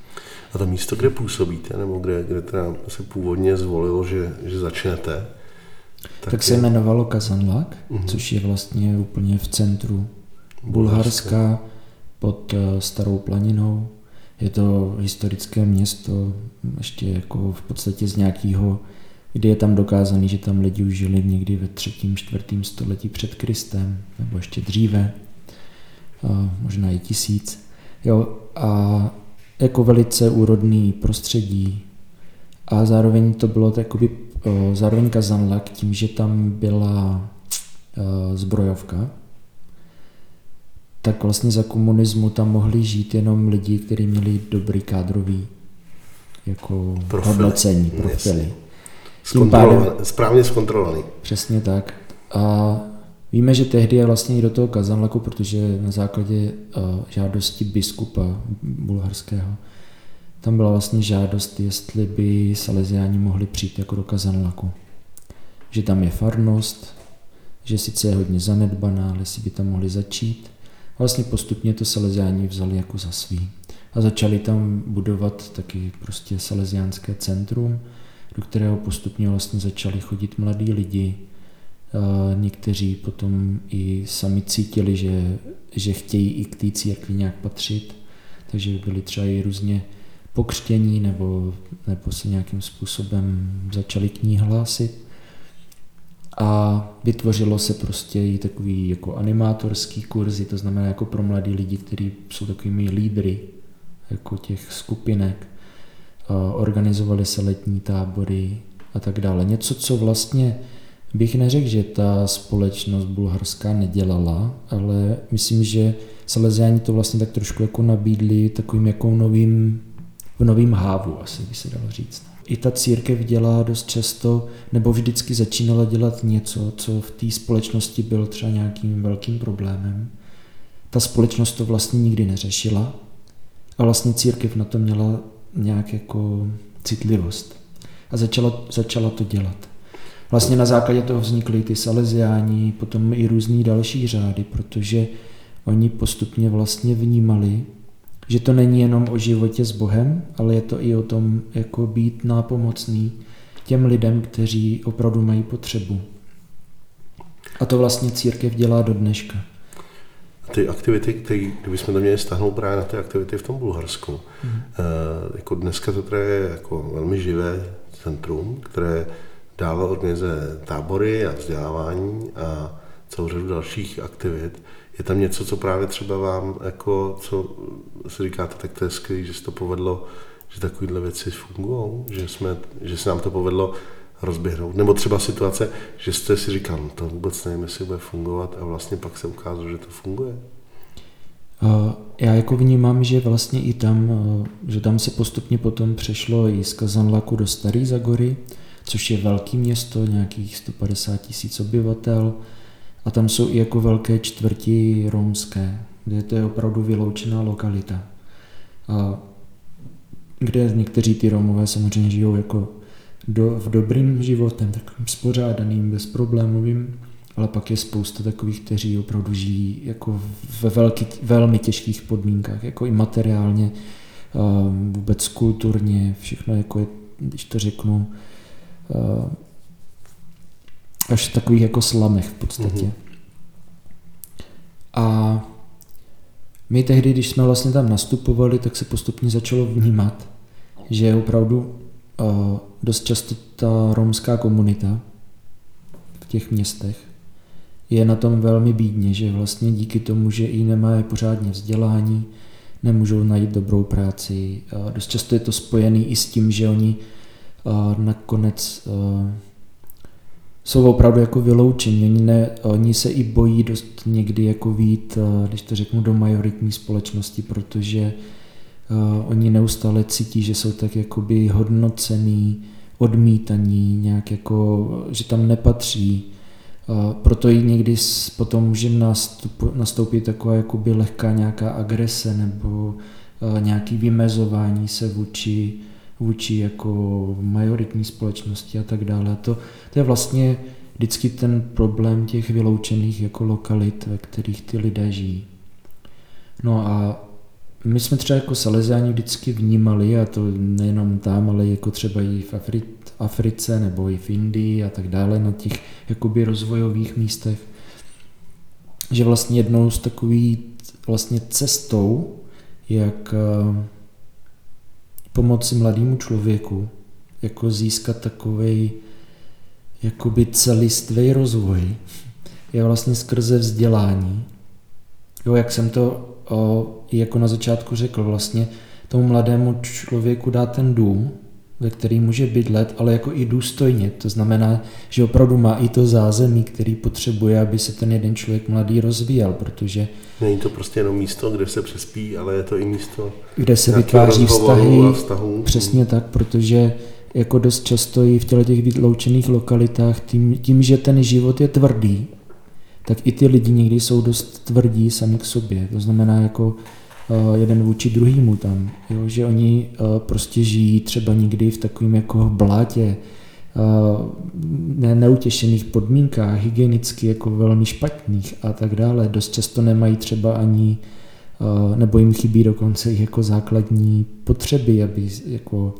A to místo, kde působíte, nebo kde, kde teda se původně zvolilo, že, že začnete, Tak, tak se je... jmenovalo Kazanlak, mm-hmm. což je vlastně úplně v centru Bulharska pod Starou Planinou. Je to historické město, ještě jako v podstatě z nějakého, kdy je tam dokázaný, že tam lidi už žili někdy ve třetím, čtvrtém století před Kristem, nebo ještě dříve, možná i tisíc. Jo, a jako velice úrodný prostředí a zároveň to bylo takoby zároveň Kazanlak tím, že tam byla zbrojovka, tak vlastně za komunismu tam mohli žít jenom lidi, kteří měli dobrý kádrový jako profily. hodnocení, profily. Zkontrolovaný, pádem, správně zkontrolovaný. Přesně tak. A víme, že tehdy je vlastně i do toho Kazanlaku, protože na základě žádosti biskupa bulharského tam byla vlastně žádost, jestli by Salesiáni mohli přijít jako do Kazanlaku. Že tam je farnost, že sice je hodně zanedbaná, ale jestli by tam mohli začít. A vlastně postupně to Salesiáni vzali jako za svý. A začali tam budovat taky prostě salesiánské centrum, do kterého postupně vlastně začali chodit mladí lidi. Někteří potom i sami cítili, že, že chtějí i k té církvi nějak patřit. Takže byli třeba i různě pokřtění nebo, nebo se nějakým způsobem začali k ní hlásit a vytvořilo se prostě i takový jako animátorský kurzy, to znamená jako pro mladí lidi, kteří jsou takovými lídry jako těch skupinek, organizovaly se letní tábory a tak dále. Něco, co vlastně bych neřekl, že ta společnost bulharská nedělala, ale myslím, že Salesiáni to vlastně tak trošku jako nabídli takovým jako novým v novým hávu, asi by se dalo říct. I ta církev dělá dost často, nebo vždycky začínala dělat něco, co v té společnosti bylo třeba nějakým velkým problémem. Ta společnost to vlastně nikdy neřešila a vlastně církev na to měla nějak jako citlivost a začala, začala to dělat. Vlastně na základě toho vznikly ty Salesiáni, potom i různý další řády, protože oni postupně vlastně vnímali, že to není jenom o životě s Bohem, ale je to i o tom jako být nápomocný těm lidem, kteří opravdu mají potřebu. A to vlastně církev dělá do dneška. A ty aktivity, které, kdybychom to měli stáhnout právě na ty aktivity v tom Bulharsku, mm-hmm. e, jako dneska to teda je jako velmi živé centrum, které dává organizuje tábory a vzdělávání a celou řadu dalších aktivit. Je tam něco, co právě třeba vám, jako, co si říkáte, tak to je skvělý, že se to povedlo, že takovýhle věci fungují, že, jsme, že se nám to povedlo rozběhnout. Nebo třeba situace, že jste si říkal, no to vůbec nevím, jestli bude fungovat a vlastně pak se ukázalo, že to funguje. Já jako vnímám, že vlastně i tam, že tam se postupně potom přešlo i z Kazanlaku do Staré Zagory, což je velké město, nějakých sto padesát tisíc obyvatel. A tam jsou i jako velké čtvrti romské, kde to je opravdu vyloučená lokalita. A kde někteří ty Romové samozřejmě žijou jako do, v dobrým životem, takovým spořádaným, bezproblémovým, ale pak je spousta takových, kteří opravdu žijí jako ve velký, velmi těžkých podmínkách, jako i materiálně, vůbec kulturně, všechno jako je, když to řeknu, až v takových jako slamech v podstatě. Mm-hmm. A my tehdy, když jsme vlastně tam nastupovali, tak se postupně začalo vnímat, že opravdu uh, dost často ta romská komunita v těch městech je na tom velmi bídně, že vlastně díky tomu, že i nemají pořádně vzdělání, nemůžou najít dobrou práci. Dost často je to spojený i s tím, že oni nakonec jsou opravdu jako vyloučení. Oni, ne, oni se i bojí dost někdy jako vyjít, když to řeknu, do majoritní společnosti, protože oni neustále cítí, že jsou tak jakoby hodnocený, odmítaní, nějak jako, že tam nepatří. Proto i někdy potom může nastoupit taková jakoby lehká nějaká agrese nebo nějaký vymezování se vůči, vůči jako majoritní společnosti a tak dále. A to, to je vlastně vždycky ten problém těch vyloučených jako lokalit, ve kterých ty lidé žijí. No a my jsme třeba jako Salesiáni vždycky vnímali, a to nejenom tam, ale jako třeba i v Afri- Africe nebo i v Indii a tak dále, na těch jakoby rozvojových místech, že vlastně jednou z takových vlastně cestou, jak pomoci mladému člověku, jako získat takovej jakoby celistvý rozvoj, je vlastně skrze vzdělání. Jo, jak jsem to O, jako na začátku řekl, vlastně tomu mladému člověku dá ten dům, ve který může bydlet, ale jako i důstojně. To znamená, že opravdu má i to zázemí, který potřebuje, aby se ten jeden člověk mladý rozvíjel, protože... Není to prostě jenom místo, kde se přespí, ale je to i místo... Kde se vytváří vztahy, přesně tak, protože jako dost často i v těch vyloučených lokalitách, tím, tím, že ten život je tvrdý, tak i ty lidi někdy jsou dost tvrdí sami k sobě. To znamená jako jeden vůči druhýmu tam. Jo? Že oni prostě žijí třeba někdy v takovém jako blátě, ne, neutěšených podmínkách, hygienicky jako velmi špatných a tak dále. Dost často nemají třeba ani, nebo jim chybí dokonce i jako základní potřeby, aby jako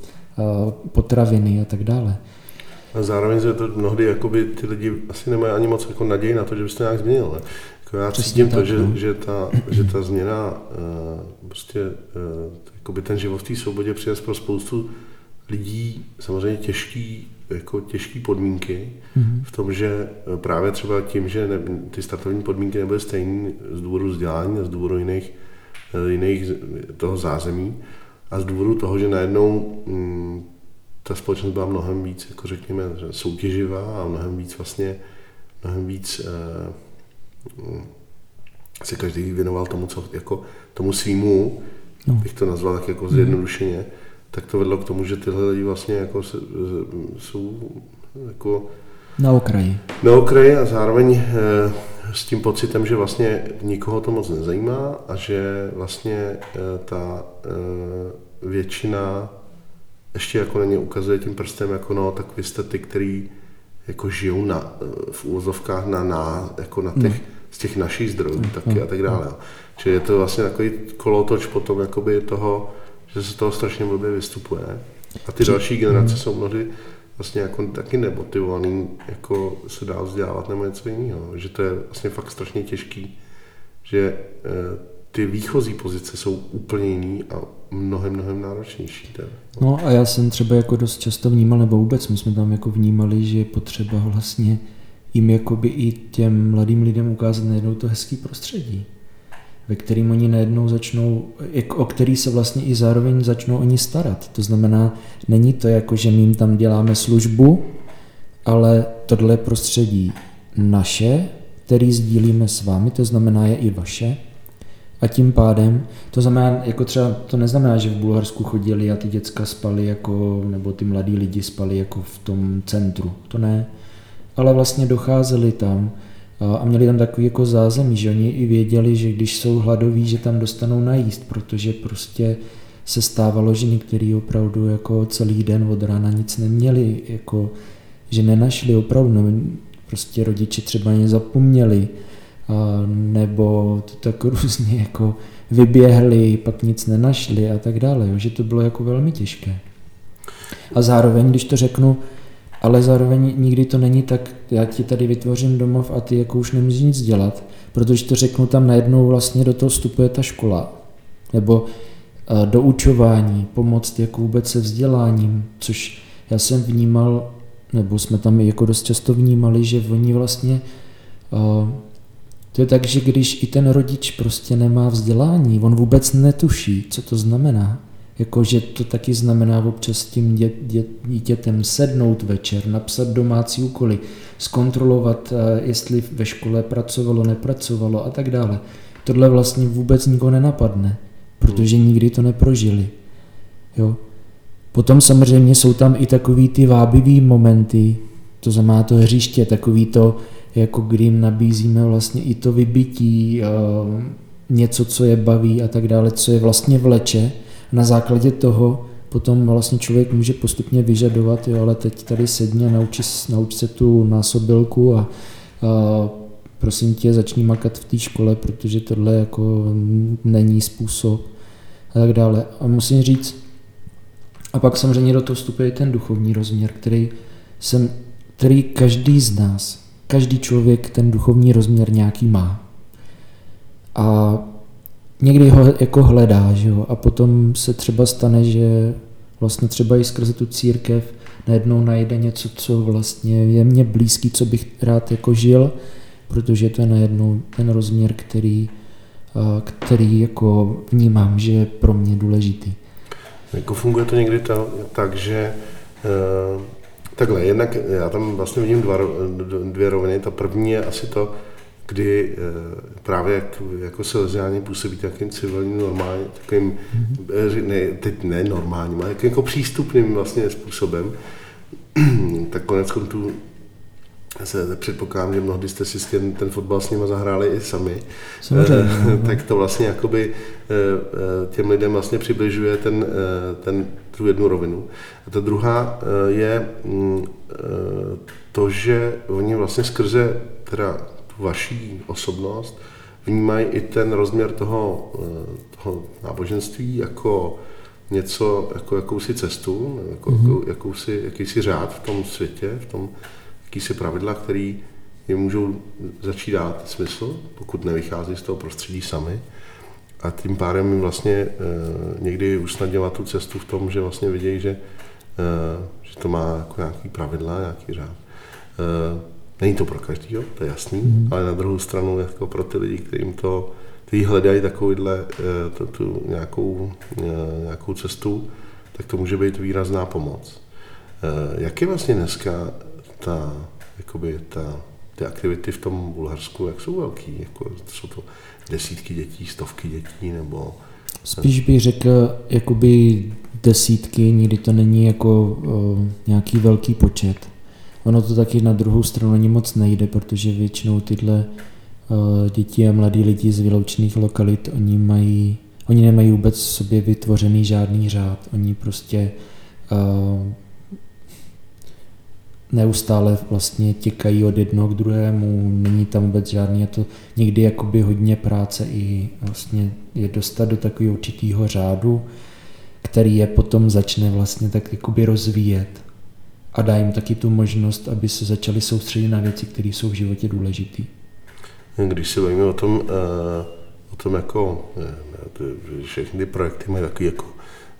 potraviny a tak dále. A zároveň, že to mnohdy jakoby, ty lidi asi nemají ani moc jako naději na to, že byste nějak změnil. Ne? Jako já cítím to, že, že, ta, že ta změna, uh, prostě uh, ten život v té svobodě přines pro spoustu lidí samozřejmě těžký, jako těžký podmínky mm-hmm. v tom, že právě třeba tím, že ne, ty startovní podmínky nebyly stejné z důvodu vzdělání a z důvodu jiných, jiných toho zázemí a z důvodu toho, že najednou mm, ta společnost byla mnohem víc, jako řekněme, soutěživá a mnohem víc vlastně, mnohem víc eh, se každý věnoval tomu, co, jako, tomu svýmu, no. bych to nazval tak jako zjednodušeně, mm. tak to vedlo k tomu, že tyhle lidi vlastně jako se, jsou jako... Na okraji. Na okraji a zároveň eh, s tím pocitem, že vlastně nikoho to moc nezajímá a že vlastně eh, ta eh, většina ještě jako na ně ukazuje tím prstem, jako no, tak vy jste ty, který jako žijou na, v úvozovkách na, na, jako na těch, mm. z těch našich zdrojů mm. taky a tak dále. Mm. Čili je to vlastně takový kolotoč potom jakoby toho, že se z toho strašně blbě vystupuje. A ty Při... další generace mm. jsou mnohdy vlastně jako taky nemotivovaný jako se dál vzdělávat nebo něco jiného. Že to je vlastně fakt strašně těžký, že eh, ty výchozí pozice jsou úplně jiný a mnohem, mnohem náročnější. Teda. No a já jsem třeba jako dost často vnímal, nebo vůbec my jsme tam jako vnímali, že je potřeba vlastně jim jakoby i těm mladým lidem ukázat najednou to hezký prostředí, ve kterým oni najednou začnou, o který se vlastně i zároveň začnou oni starat. To znamená, není to jako, že my jim tam děláme službu, ale tohle prostředí naše, který sdílíme s vámi, to znamená je i vaše. A tím pádem, to znamená, jako třeba, to neznamená, že v Bulharsku chodili a ty děcka spali jako, nebo ty mladí lidi spali jako v tom centru, to ne, ale vlastně docházeli tam a měli tam takový jako zázemí, že oni i věděli, že když jsou hladoví, že tam dostanou najíst, protože prostě se stávalo, že některý opravdu jako celý den od rána nic neměli, jako, že nenašli opravdu, prostě rodiče třeba ně zapomněli, nebo to tak různě jako vyběhli, pak nic nenašli a tak dále, že to bylo jako velmi těžké. A zároveň, když to řeknu, ale zároveň nikdy to není tak, já ti tady vytvořím domov a ty jako už nemůžeš nic dělat, protože to řeknu, tam najednou vlastně do toho vstupuje ta škola, nebo doučování, pomoct jako vůbec se vzděláním, což já jsem vnímal, nebo jsme tam jako dost často vnímali, že oni vlastně To je tak, že když i ten rodič prostě nemá vzdělání, on vůbec netuší, co to znamená. Jakože to taky znamená občas s tím dě, dě, dítětem sednout večer, napsat domácí úkoly, zkontrolovat, jestli ve škole pracovalo, nepracovalo a tak dále. Tohle vlastně vůbec nikoho nenapadne, protože nikdy to neprožili. Jo? Potom samozřejmě jsou tam i takový ty vábivý momenty, to znamená to hřiště, takový to, jako kdy jim nabízíme vlastně i to vybití, něco, co je baví a tak dále, co je vlastně vleče. Na základě toho potom vlastně člověk může postupně vyžadovat, jo, ale teď tady sedně, nauči, nauč se tu násobilku a, a prosím tě, začni makat v té škole, protože tohle jako není způsob a tak dále. A musím říct, a pak samozřejmě do toho vstupuje ten duchovní rozměr, který, jsem, který každý z nás, každý člověk ten duchovní rozměr nějaký má. A někdy ho jako hledá, že jo? A potom se třeba stane, že vlastně třeba i skrze tu církev najednou najde něco, co vlastně je mně blízký, co bych rád jako žil, protože to je najednou ten rozměr, který, který jako vnímám, že je pro mě důležitý. Jako funguje to někdy ta, tak, že takhle, jednak já tam vlastně vidím dva, dvě roviny. Ta první je asi to, kdy právě jak, jako salesiáni působí takovým civilním normálním, takovým, ne, teď ne normálním, ale jako přístupným vlastně způsobem, tak koneckonců se předpokládám, že mnohdy jste si ten, ten fotbal s nima zahráli i sami. Samozřejmě. Tak to vlastně jakoby těm lidem vlastně přibližuje ten, ten, tu jednu rovinu. A ta druhá je to, že oni vlastně skrze teda vaší osobnost vnímají i ten rozměr toho, toho náboženství jako něco, jako jakousi cestu, jako, mm-hmm. jako, jakousi, jakýsi řád v tom světě, v tom jakýsi pravidla, který jim můžou začít dát smysl, pokud nevychází z toho prostředí sami. A tím pádem jim vlastně e, někdy usnadňovat tu cestu v tom, že vlastně vidějí, že, e, že to má jako nějaký pravidla, nějaký řád. E, Není to pro každýho, to je jasný, mm. ale na druhou stranu jako pro ty lidi, kterým to, kteří hledají takovýhle tu, tu nějakou, nějakou cestu, tak to může být výrazná pomoc. Jak je vlastně dneska ta, jakoby ta, ty aktivity v tom Bulharsku, jak jsou velký? Jako, jsou to desítky dětí, stovky dětí nebo... Spíš bych řekl jakoby desítky, nikdy to není jako o, nějaký velký počet. Ono to taky na druhou stranu ani moc nejde, protože většinou tyhle děti a mladí lidi z vyloučených lokalit, oni mají, oni nemají vůbec v sobě vytvořený žádný řád. Oni prostě uh, neustále vlastně těkají od jednoho k druhému, není tam vůbec žádný. A to někdy jakoby hodně práce i vlastně je dostat do takového určitého řádu, který je potom začne vlastně tak jakoby rozvíjet. A dá jim taky tu možnost, aby se začali soustředit na věci, které jsou v životě důležité. Když se bavíme o tom, o tom jako, všechny ty projekty mají takový jako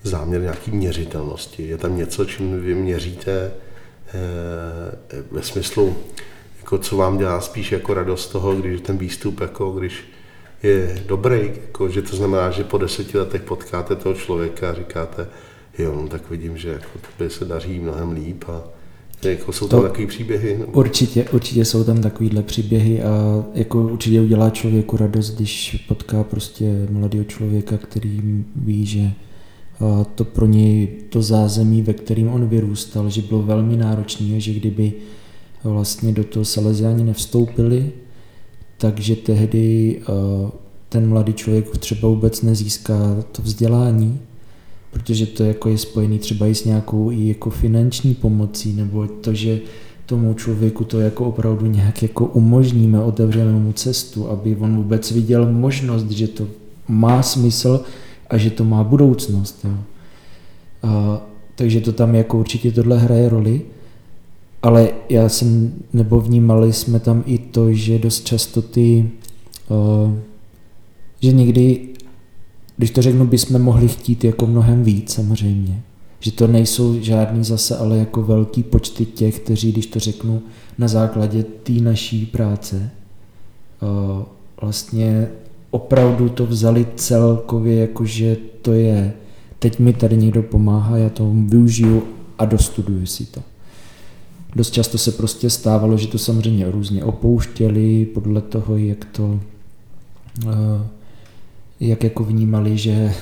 záměr nějaký měřitelnosti. Je tam něco, čím vy měříte ve smyslu, jako co vám dělá spíš jako radost toho, když ten výstup, jako když je dobrý, jako, že to znamená, že po deseti letech potkáte toho člověka a říkáte, jo, no tak vidím, že jako tobě se daří mnohem líp a jako jsou tam to, takový příběhy. No? Určitě, určitě jsou tam takovýhle příběhy a jako určitě udělá člověku radost, když potká prostě mladého člověka, který ví, že to pro něj to zázemí, ve kterým on vyrůstal, že bylo velmi náročné, že kdyby vlastně do toho salesiáni nevstoupili, takže tehdy ten mladý člověk třeba vůbec nezíská to vzdělání, protože to jako je spojený třeba i s nějakou i jako finanční pomocí, nebo to, že tomu člověku to jako opravdu nějak jako umožníme, otevřeme mu cestu, aby on vůbec viděl možnost, že to má smysl a že to má budoucnost. Jo. A, takže to tam jako určitě tohle hraje roli, ale já jsem, nebo vnímali jsme tam i to, že dost často ty, uh, že někdy když to řeknu, bychom mohli chtít jako mnohem víc samozřejmě. Že to nejsou žádný zase, ale jako velký počty těch, kteří, když to řeknu, na základě té naší práce vlastně opravdu to vzali celkově, jakože to je, teď mi tady někdo pomáhá, já to využiju a dostuduju si to. Dost často se prostě stávalo, že to samozřejmě různě opouštěli podle toho, jak to, jak jako vnímali, že...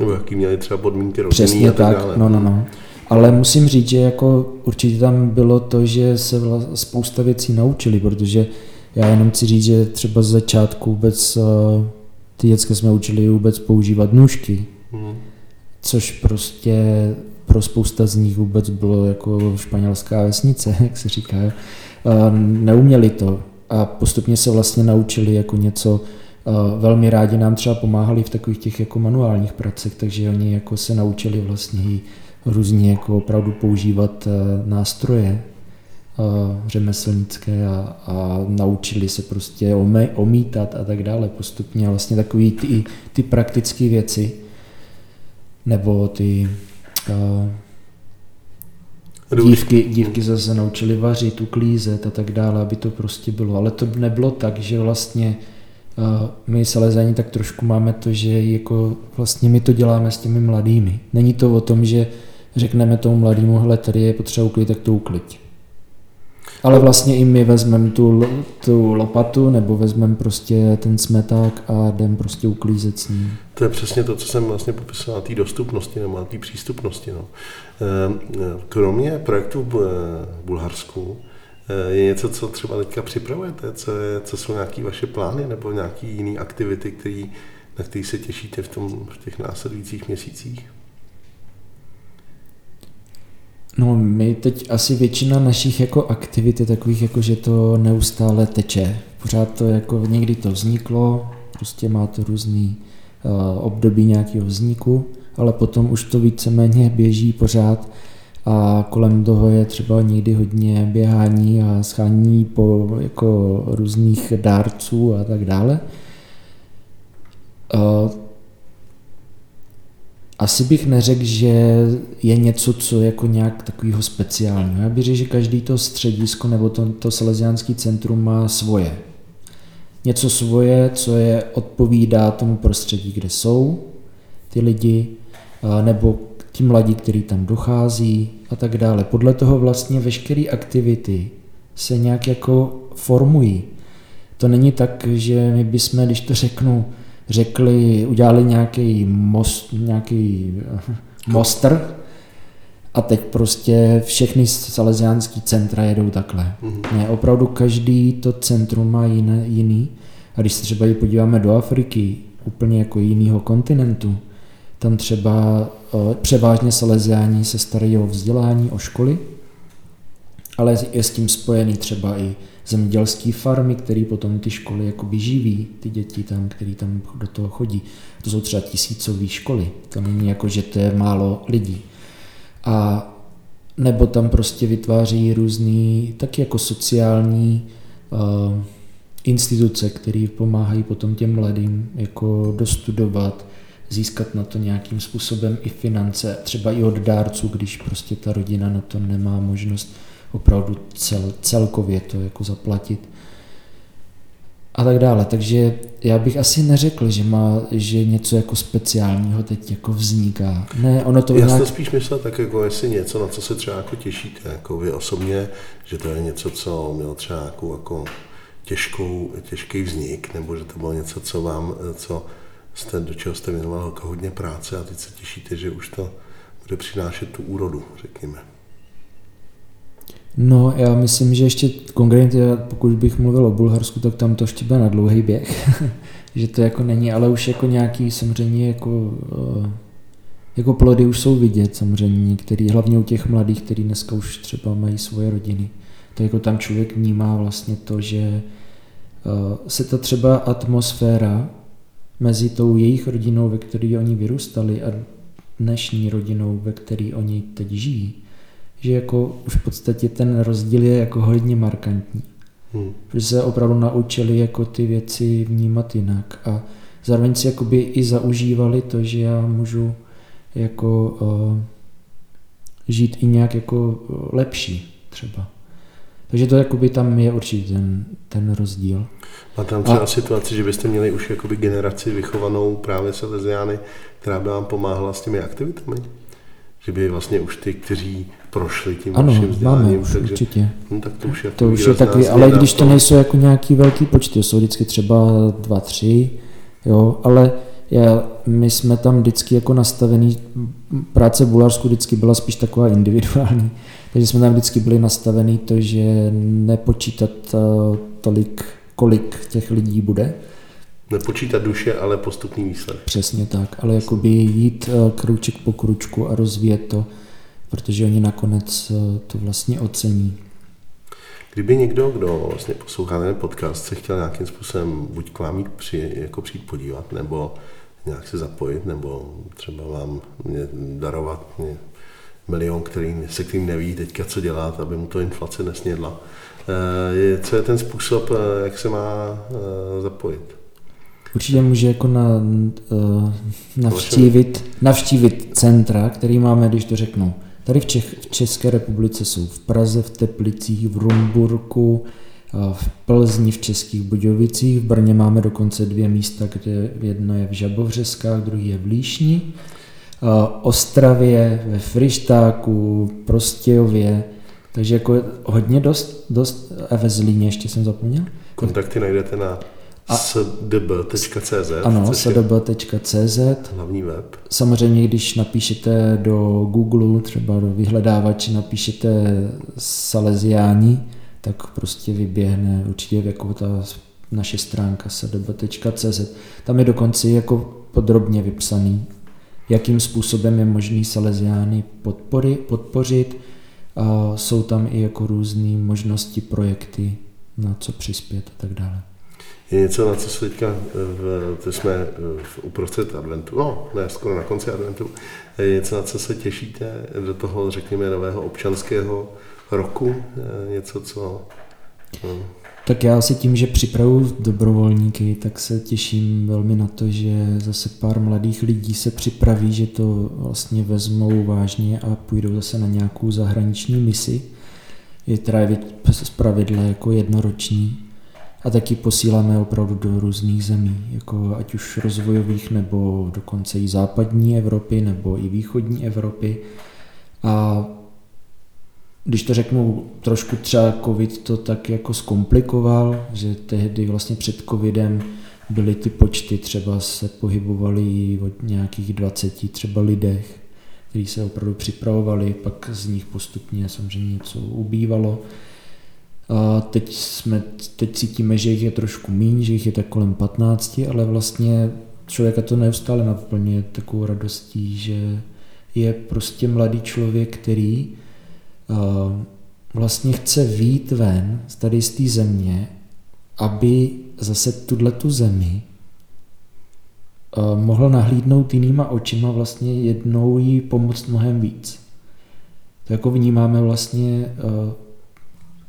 No, jaký měli třeba podmínky rodinné. Přesně tak, tak no, no, no. Ale musím říct, že jako určitě tam bylo to, že se spousta věcí naučili, protože já jenom chci říct, že třeba z začátku vůbec ty děcka jsme učili vůbec používat nůžky, hmm. což prostě pro spousta z nich vůbec bylo jako španělská vesnice, jak se říká. Neuměli to a postupně se vlastně naučili jako něco. Velmi rádi nám třeba pomáhali v takových těch jako manuálních pracech, takže oni jako se naučili vlastně různě jako opravdu používat nástroje řemeslnické a, a naučili se prostě omé, omítat a tak dále postupně. Vlastně takový ty, ty praktické věci nebo ty uh, dívky, dívky zase naučili vařit, uklízet a tak dále, aby to prostě bylo. Ale to nebylo tak, že vlastně uh, my Salesiáni tak trošku máme to, že jako vlastně my to děláme s těmi mladými. Není to o tom, že řekneme tomu mladému, hele, tady je potřeba uklid, tak to uklid. Ale vlastně i my vezmeme tu, tu lopatu nebo vezmeme prostě ten smeták a jdem prostě uklízet s ním. To je přesně to, co jsem vlastně popisoval, té dostupnosti nebo té přístupnosti. No. Kromě projektu v Bulharsku je něco, co třeba teďka připravujete? Co, je, co jsou nějaké vaše plány nebo nějaké jiné aktivity, který, na které se těšíte v, tom, v těch následujících měsících? No, my teď asi většina našich jako aktivit je takových, jako že to neustále teče. Pořád to jako někdy to vzniklo, prostě má to různý uh, období nějakého vzniku, ale potom už to víceméně běží pořád a kolem toho je třeba někdy hodně běhání a schání po jako různých dárců a tak dále. Uh, Asi bych neřekl, že je něco, co jako nějak takového speciálního. Já bych řekl, že každý to středisko nebo to, to salesiánský centrum má svoje. Něco svoje, co je odpovídá tomu prostředí, kde jsou ty lidi, nebo ti mladí, kteří tam dochází a tak dále. Podle toho vlastně veškeré aktivity se nějak jako formují. To není tak, že my bychom, když to řeknu, řekli, udělali nějaký most, nějaký mostr a teď prostě všechny salesiánský centra jedou takhle. Mm-hmm. Ne, opravdu každý to centrum má jiné, jiný. A když se třeba podíváme do Afriky, úplně jako jiného kontinentu, tam třeba převážně salesiáni se starají o vzdělání, o školy, ale je s tím spojený třeba i zemědělské farmy, které potom ty školy jakoby živí, ty děti tam, který tam do toho chodí. To jsou třeba tisícové školy, to není jako, že to je málo lidí. A nebo tam prostě vytváří různý, taky jako sociální uh, instituce, které pomáhají potom těm mladým jako dostudovat, získat na to nějakým způsobem i finance, třeba i od dárců, když prostě ta rodina na to nemá možnost opravdu cel, celkově to jako zaplatit a tak dále. Takže já bych asi neřekl, že má, že něco jako speciálního teď jako vzniká. Ne, ono to já nějak... to spíš myslel tak, jako jestli něco, na co se třeba jako těšíte, jako vy osobně, že to je něco, co mělo třeba jako, jako těžkou, těžký vznik, nebo že to bylo něco, co vám, co jste, do čeho jste věnoval jako hodně práce a teď se těšíte, že už to bude přinášet tu úrodu, řekněme. No, já myslím, že ještě konkrétně, pokud bych mluvil o Bulharsku, tak tam to ještě bude na dlouhý běh, že to jako není, ale už jako nějaký samozřejmě jako, jako plody už jsou vidět samozřejmě, který, hlavně u těch mladých, kteří dneska už třeba mají svoje rodiny, tak jako tam člověk vnímá vlastně to, že se ta třeba atmosféra mezi tou jejich rodinou, ve které oni vyrůstali a dnešní rodinou, ve které oni teď žijí, že jako už v podstatě ten rozdíl je jako hodně markantní. Hmm. Protože se opravdu naučili jako ty věci vnímat jinak a zároveň si jakoby i zaužívali to, že já můžu jako uh, žít i nějak jako lepší třeba. Takže to jakoby tam je určitě ten, ten rozdíl. A tam třeba a... situaci, že byste měli už jakoby generaci vychovanou právě Salesiány, která by vám pomáhala s těmi aktivitami? Že by vlastně už ty, kteří prošli tím ano, naším vzděláním. Ano, máme, takže, určitě. No, tak to už je, to už je takový, ale když to nejsou jako nějaký velký počty, jsou vždycky třeba dva, tři, jo, ale já, my jsme tam vždycky jako nastavený, práce v Bulharsku vždycky byla spíš taková individuální, takže jsme tam vždycky byli nastavený to, že nepočítat tolik, kolik těch lidí bude. Nepočítat duše, ale postupný výsledek. Přesně tak, ale jakoby jít kruček po kručku a rozvíjet to, protože oni nakonec to vlastně ocení. Kdyby někdo, kdo vlastně poslouchá ten podcast, se chtěl nějakým způsobem buď k vám jít při, jako přijít podívat, nebo nějak se zapojit, nebo třeba vám mě darovat mě milion, který, se kterým neví teďka, co dělat, aby mu to inflace nesnědla. Je, co je ten způsob, jak se má zapojit? Určitě může jako na, uh, navštívit, navštívit centra, který máme, když to řeknu. Tady v, Čech, v České republice jsou v Praze, v Teplicích, v Rumburku, uh, v Plzni, v Českých Budějovicích. V Brně máme dokonce dvě místa, kde jedno je v Žabovřeskách, druhý je v Líšni. Uh, Ostravě, ve Frýštáku, Prostějově. Takže jako hodně dost, dost a ve Zlíně ještě jsem zapomněl. Kontakty najdete na... A, s d b tečka c z. Ano, s d b tečka c z. Hlavní web. Samozřejmě, když napíšete do Google, třeba do vyhledávače, napíšete Salesiáni, tak prostě vyběhne určitě jako ta naše stránka s d b tečka c z. Tam je dokonce jako podrobně vypsaný, jakým způsobem je možný Salesiány podpořit. A jsou tam i jako různé možnosti, projekty, na co přispět a tak dále. Je něco, na co se teďka, v, to jsme v uprostřed adventu, no ne, skoro na konci adventu, je něco, na co se těšíte do toho, řekněme, nového občanského roku, něco, co... No. Tak já si tím, že připravuji dobrovolníky, tak se těším velmi na to, že zase pár mladých lidí se připraví, že to vlastně vezmou vážně a půjdou zase na nějakou zahraniční misi, je teda zpravidla jako jednoroční. A taky posíláme opravdu do různých zemí, jako ať už rozvojových, nebo dokonce i západní Evropy, nebo i východní Evropy. A když to řeknu, trošku třeba covid to tak jako zkomplikoval, že tehdy vlastně před covidem byly ty počty, třeba se pohybovaly od nějakých dvaceti třeba lidech, kteří se opravdu připravovali, pak z nich postupně samozřejmě něco ubývalo. A teď, jsme, teď cítíme, že jich je trošku míň, že jich je tak kolem patnácti, ale vlastně člověka to neustále naplňuje takovou radostí, že je prostě mladý člověk, který vlastně chce vyjít ven tady z té země, aby zase tuto zemi mohl nahlídnout jinýma očima, vlastně jednou jí pomoct mnohem víc. To jako vnímáme vlastně...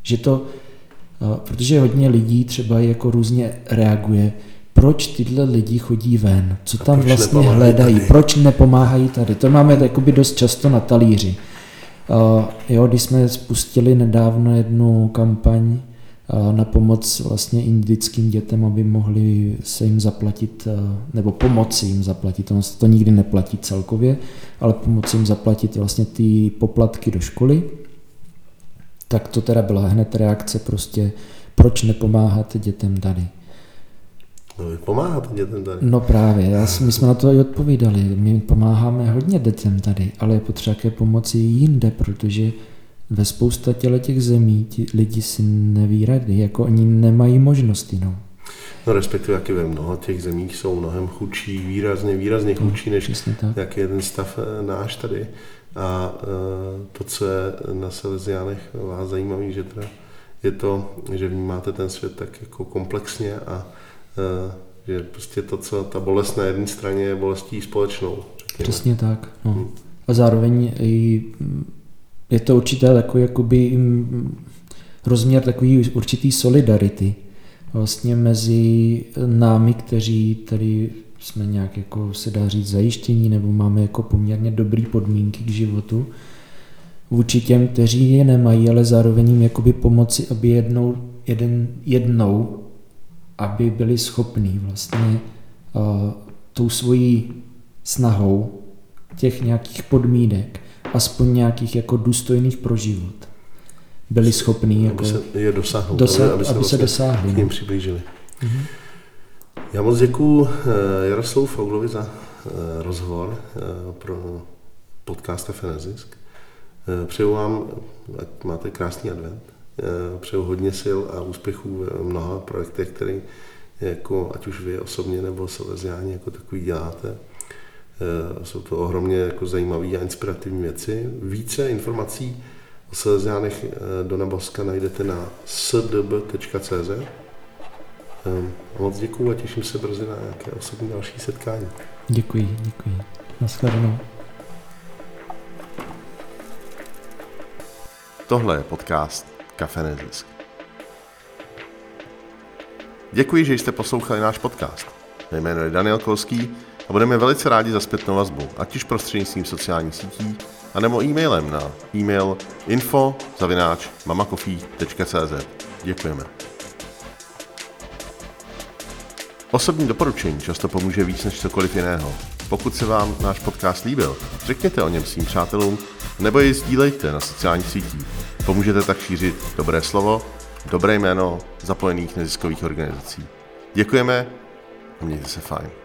Že to, protože hodně lidí třeba jako různě reaguje, proč tyhle lidi chodí ven, co tam vlastně hledají, tady? Proč nepomáhají tady. To máme jakoby dost často na talíři. Jo, když jsme spustili nedávno jednu kampaň na pomoc vlastně indickým dětem, aby mohli se jim zaplatit, nebo pomoci jim zaplatit, ono se to nikdy neplatí celkově, ale pomoci jim zaplatit vlastně ty poplatky do školy, tak to teda byla hned reakce prostě, proč nepomáhat dětem tady. No vy pomáháte dětem tady. No právě, já, my jsme na to i odpovídali, my pomáháme hodně dětem tady, ale je potřeba ke pomoci jinde, protože ve spousta těle těch zemí ti lidi si neví rady, jako oni nemají možnost jinou. No respektive, jak i ve mnoha těch zemích jsou mnohem chudší, výrazně, výrazně chudší, než jak je ten stav náš tady. A to, co je na Salesiánech vás zajímavé, že teda je to, že vnímáte ten svět tak jako komplexně a že prostě to, co ta bolest na jedné straně je bolestí společnou. Řekněme. Přesně tak. No. Hmm. A zároveň je to určitý takový jakoby rozměr takový určitý solidarity vlastně mezi námi, kteří tady jsme nějak, jako se dá říct, zajištění, nebo máme jako poměrně dobré podmínky k životu. vůči těm, kteří je nemají, ale zároveň jim jakoby pomoci, aby jednou, jeden, jednou aby byli schopní vlastně uh, tou svojí snahou těch nějakých podmínek, aspoň nějakých jako důstojných pro život, byli schopní aby jako se je dosáhnout, dosa- aby se, aby vlastně se dosáhli, k ním přiblížili. Mhm. Já moc děkuju Jaroslavu Foglovi za rozhovor pro podcast Cafe Nezisk. Přeju vám, ať máte krásný advent, přeju hodně sil a úspěchů v mnoha projektech, které jako, ať už vy osobně nebo Salesiáni jako takový děláte. Jsou to ohromně jako zajímavé a inspirativní věci. Více informací o Salesiánech Dona Boska najdete na s d b tečka c z. A moc děkuju a těším se brzy na nějaké osobní další setkání. Děkuji, děkuji. Naschledanou. Tohle je podcast Cafe Nezisk. Děkuji, že jste poslouchali náš podcast. Mé jméno je Daniel Kolský a budeme velice rádi za zpětnou vazbu, ať již prostřednictvím sociálních sítí, anebo e-mailem na e-mail info zavináč mamacoffee tečka c z. Děkujeme. Osobní doporučení často pomůže víc než cokoliv jiného. Pokud se vám náš podcast líbil, řekněte o něm svým přátelům nebo jej sdílejte na sociálních sítích. Pomůžete tak šířit dobré slovo, dobré jméno zapojených neziskových organizací. Děkujeme a mějte se fajn.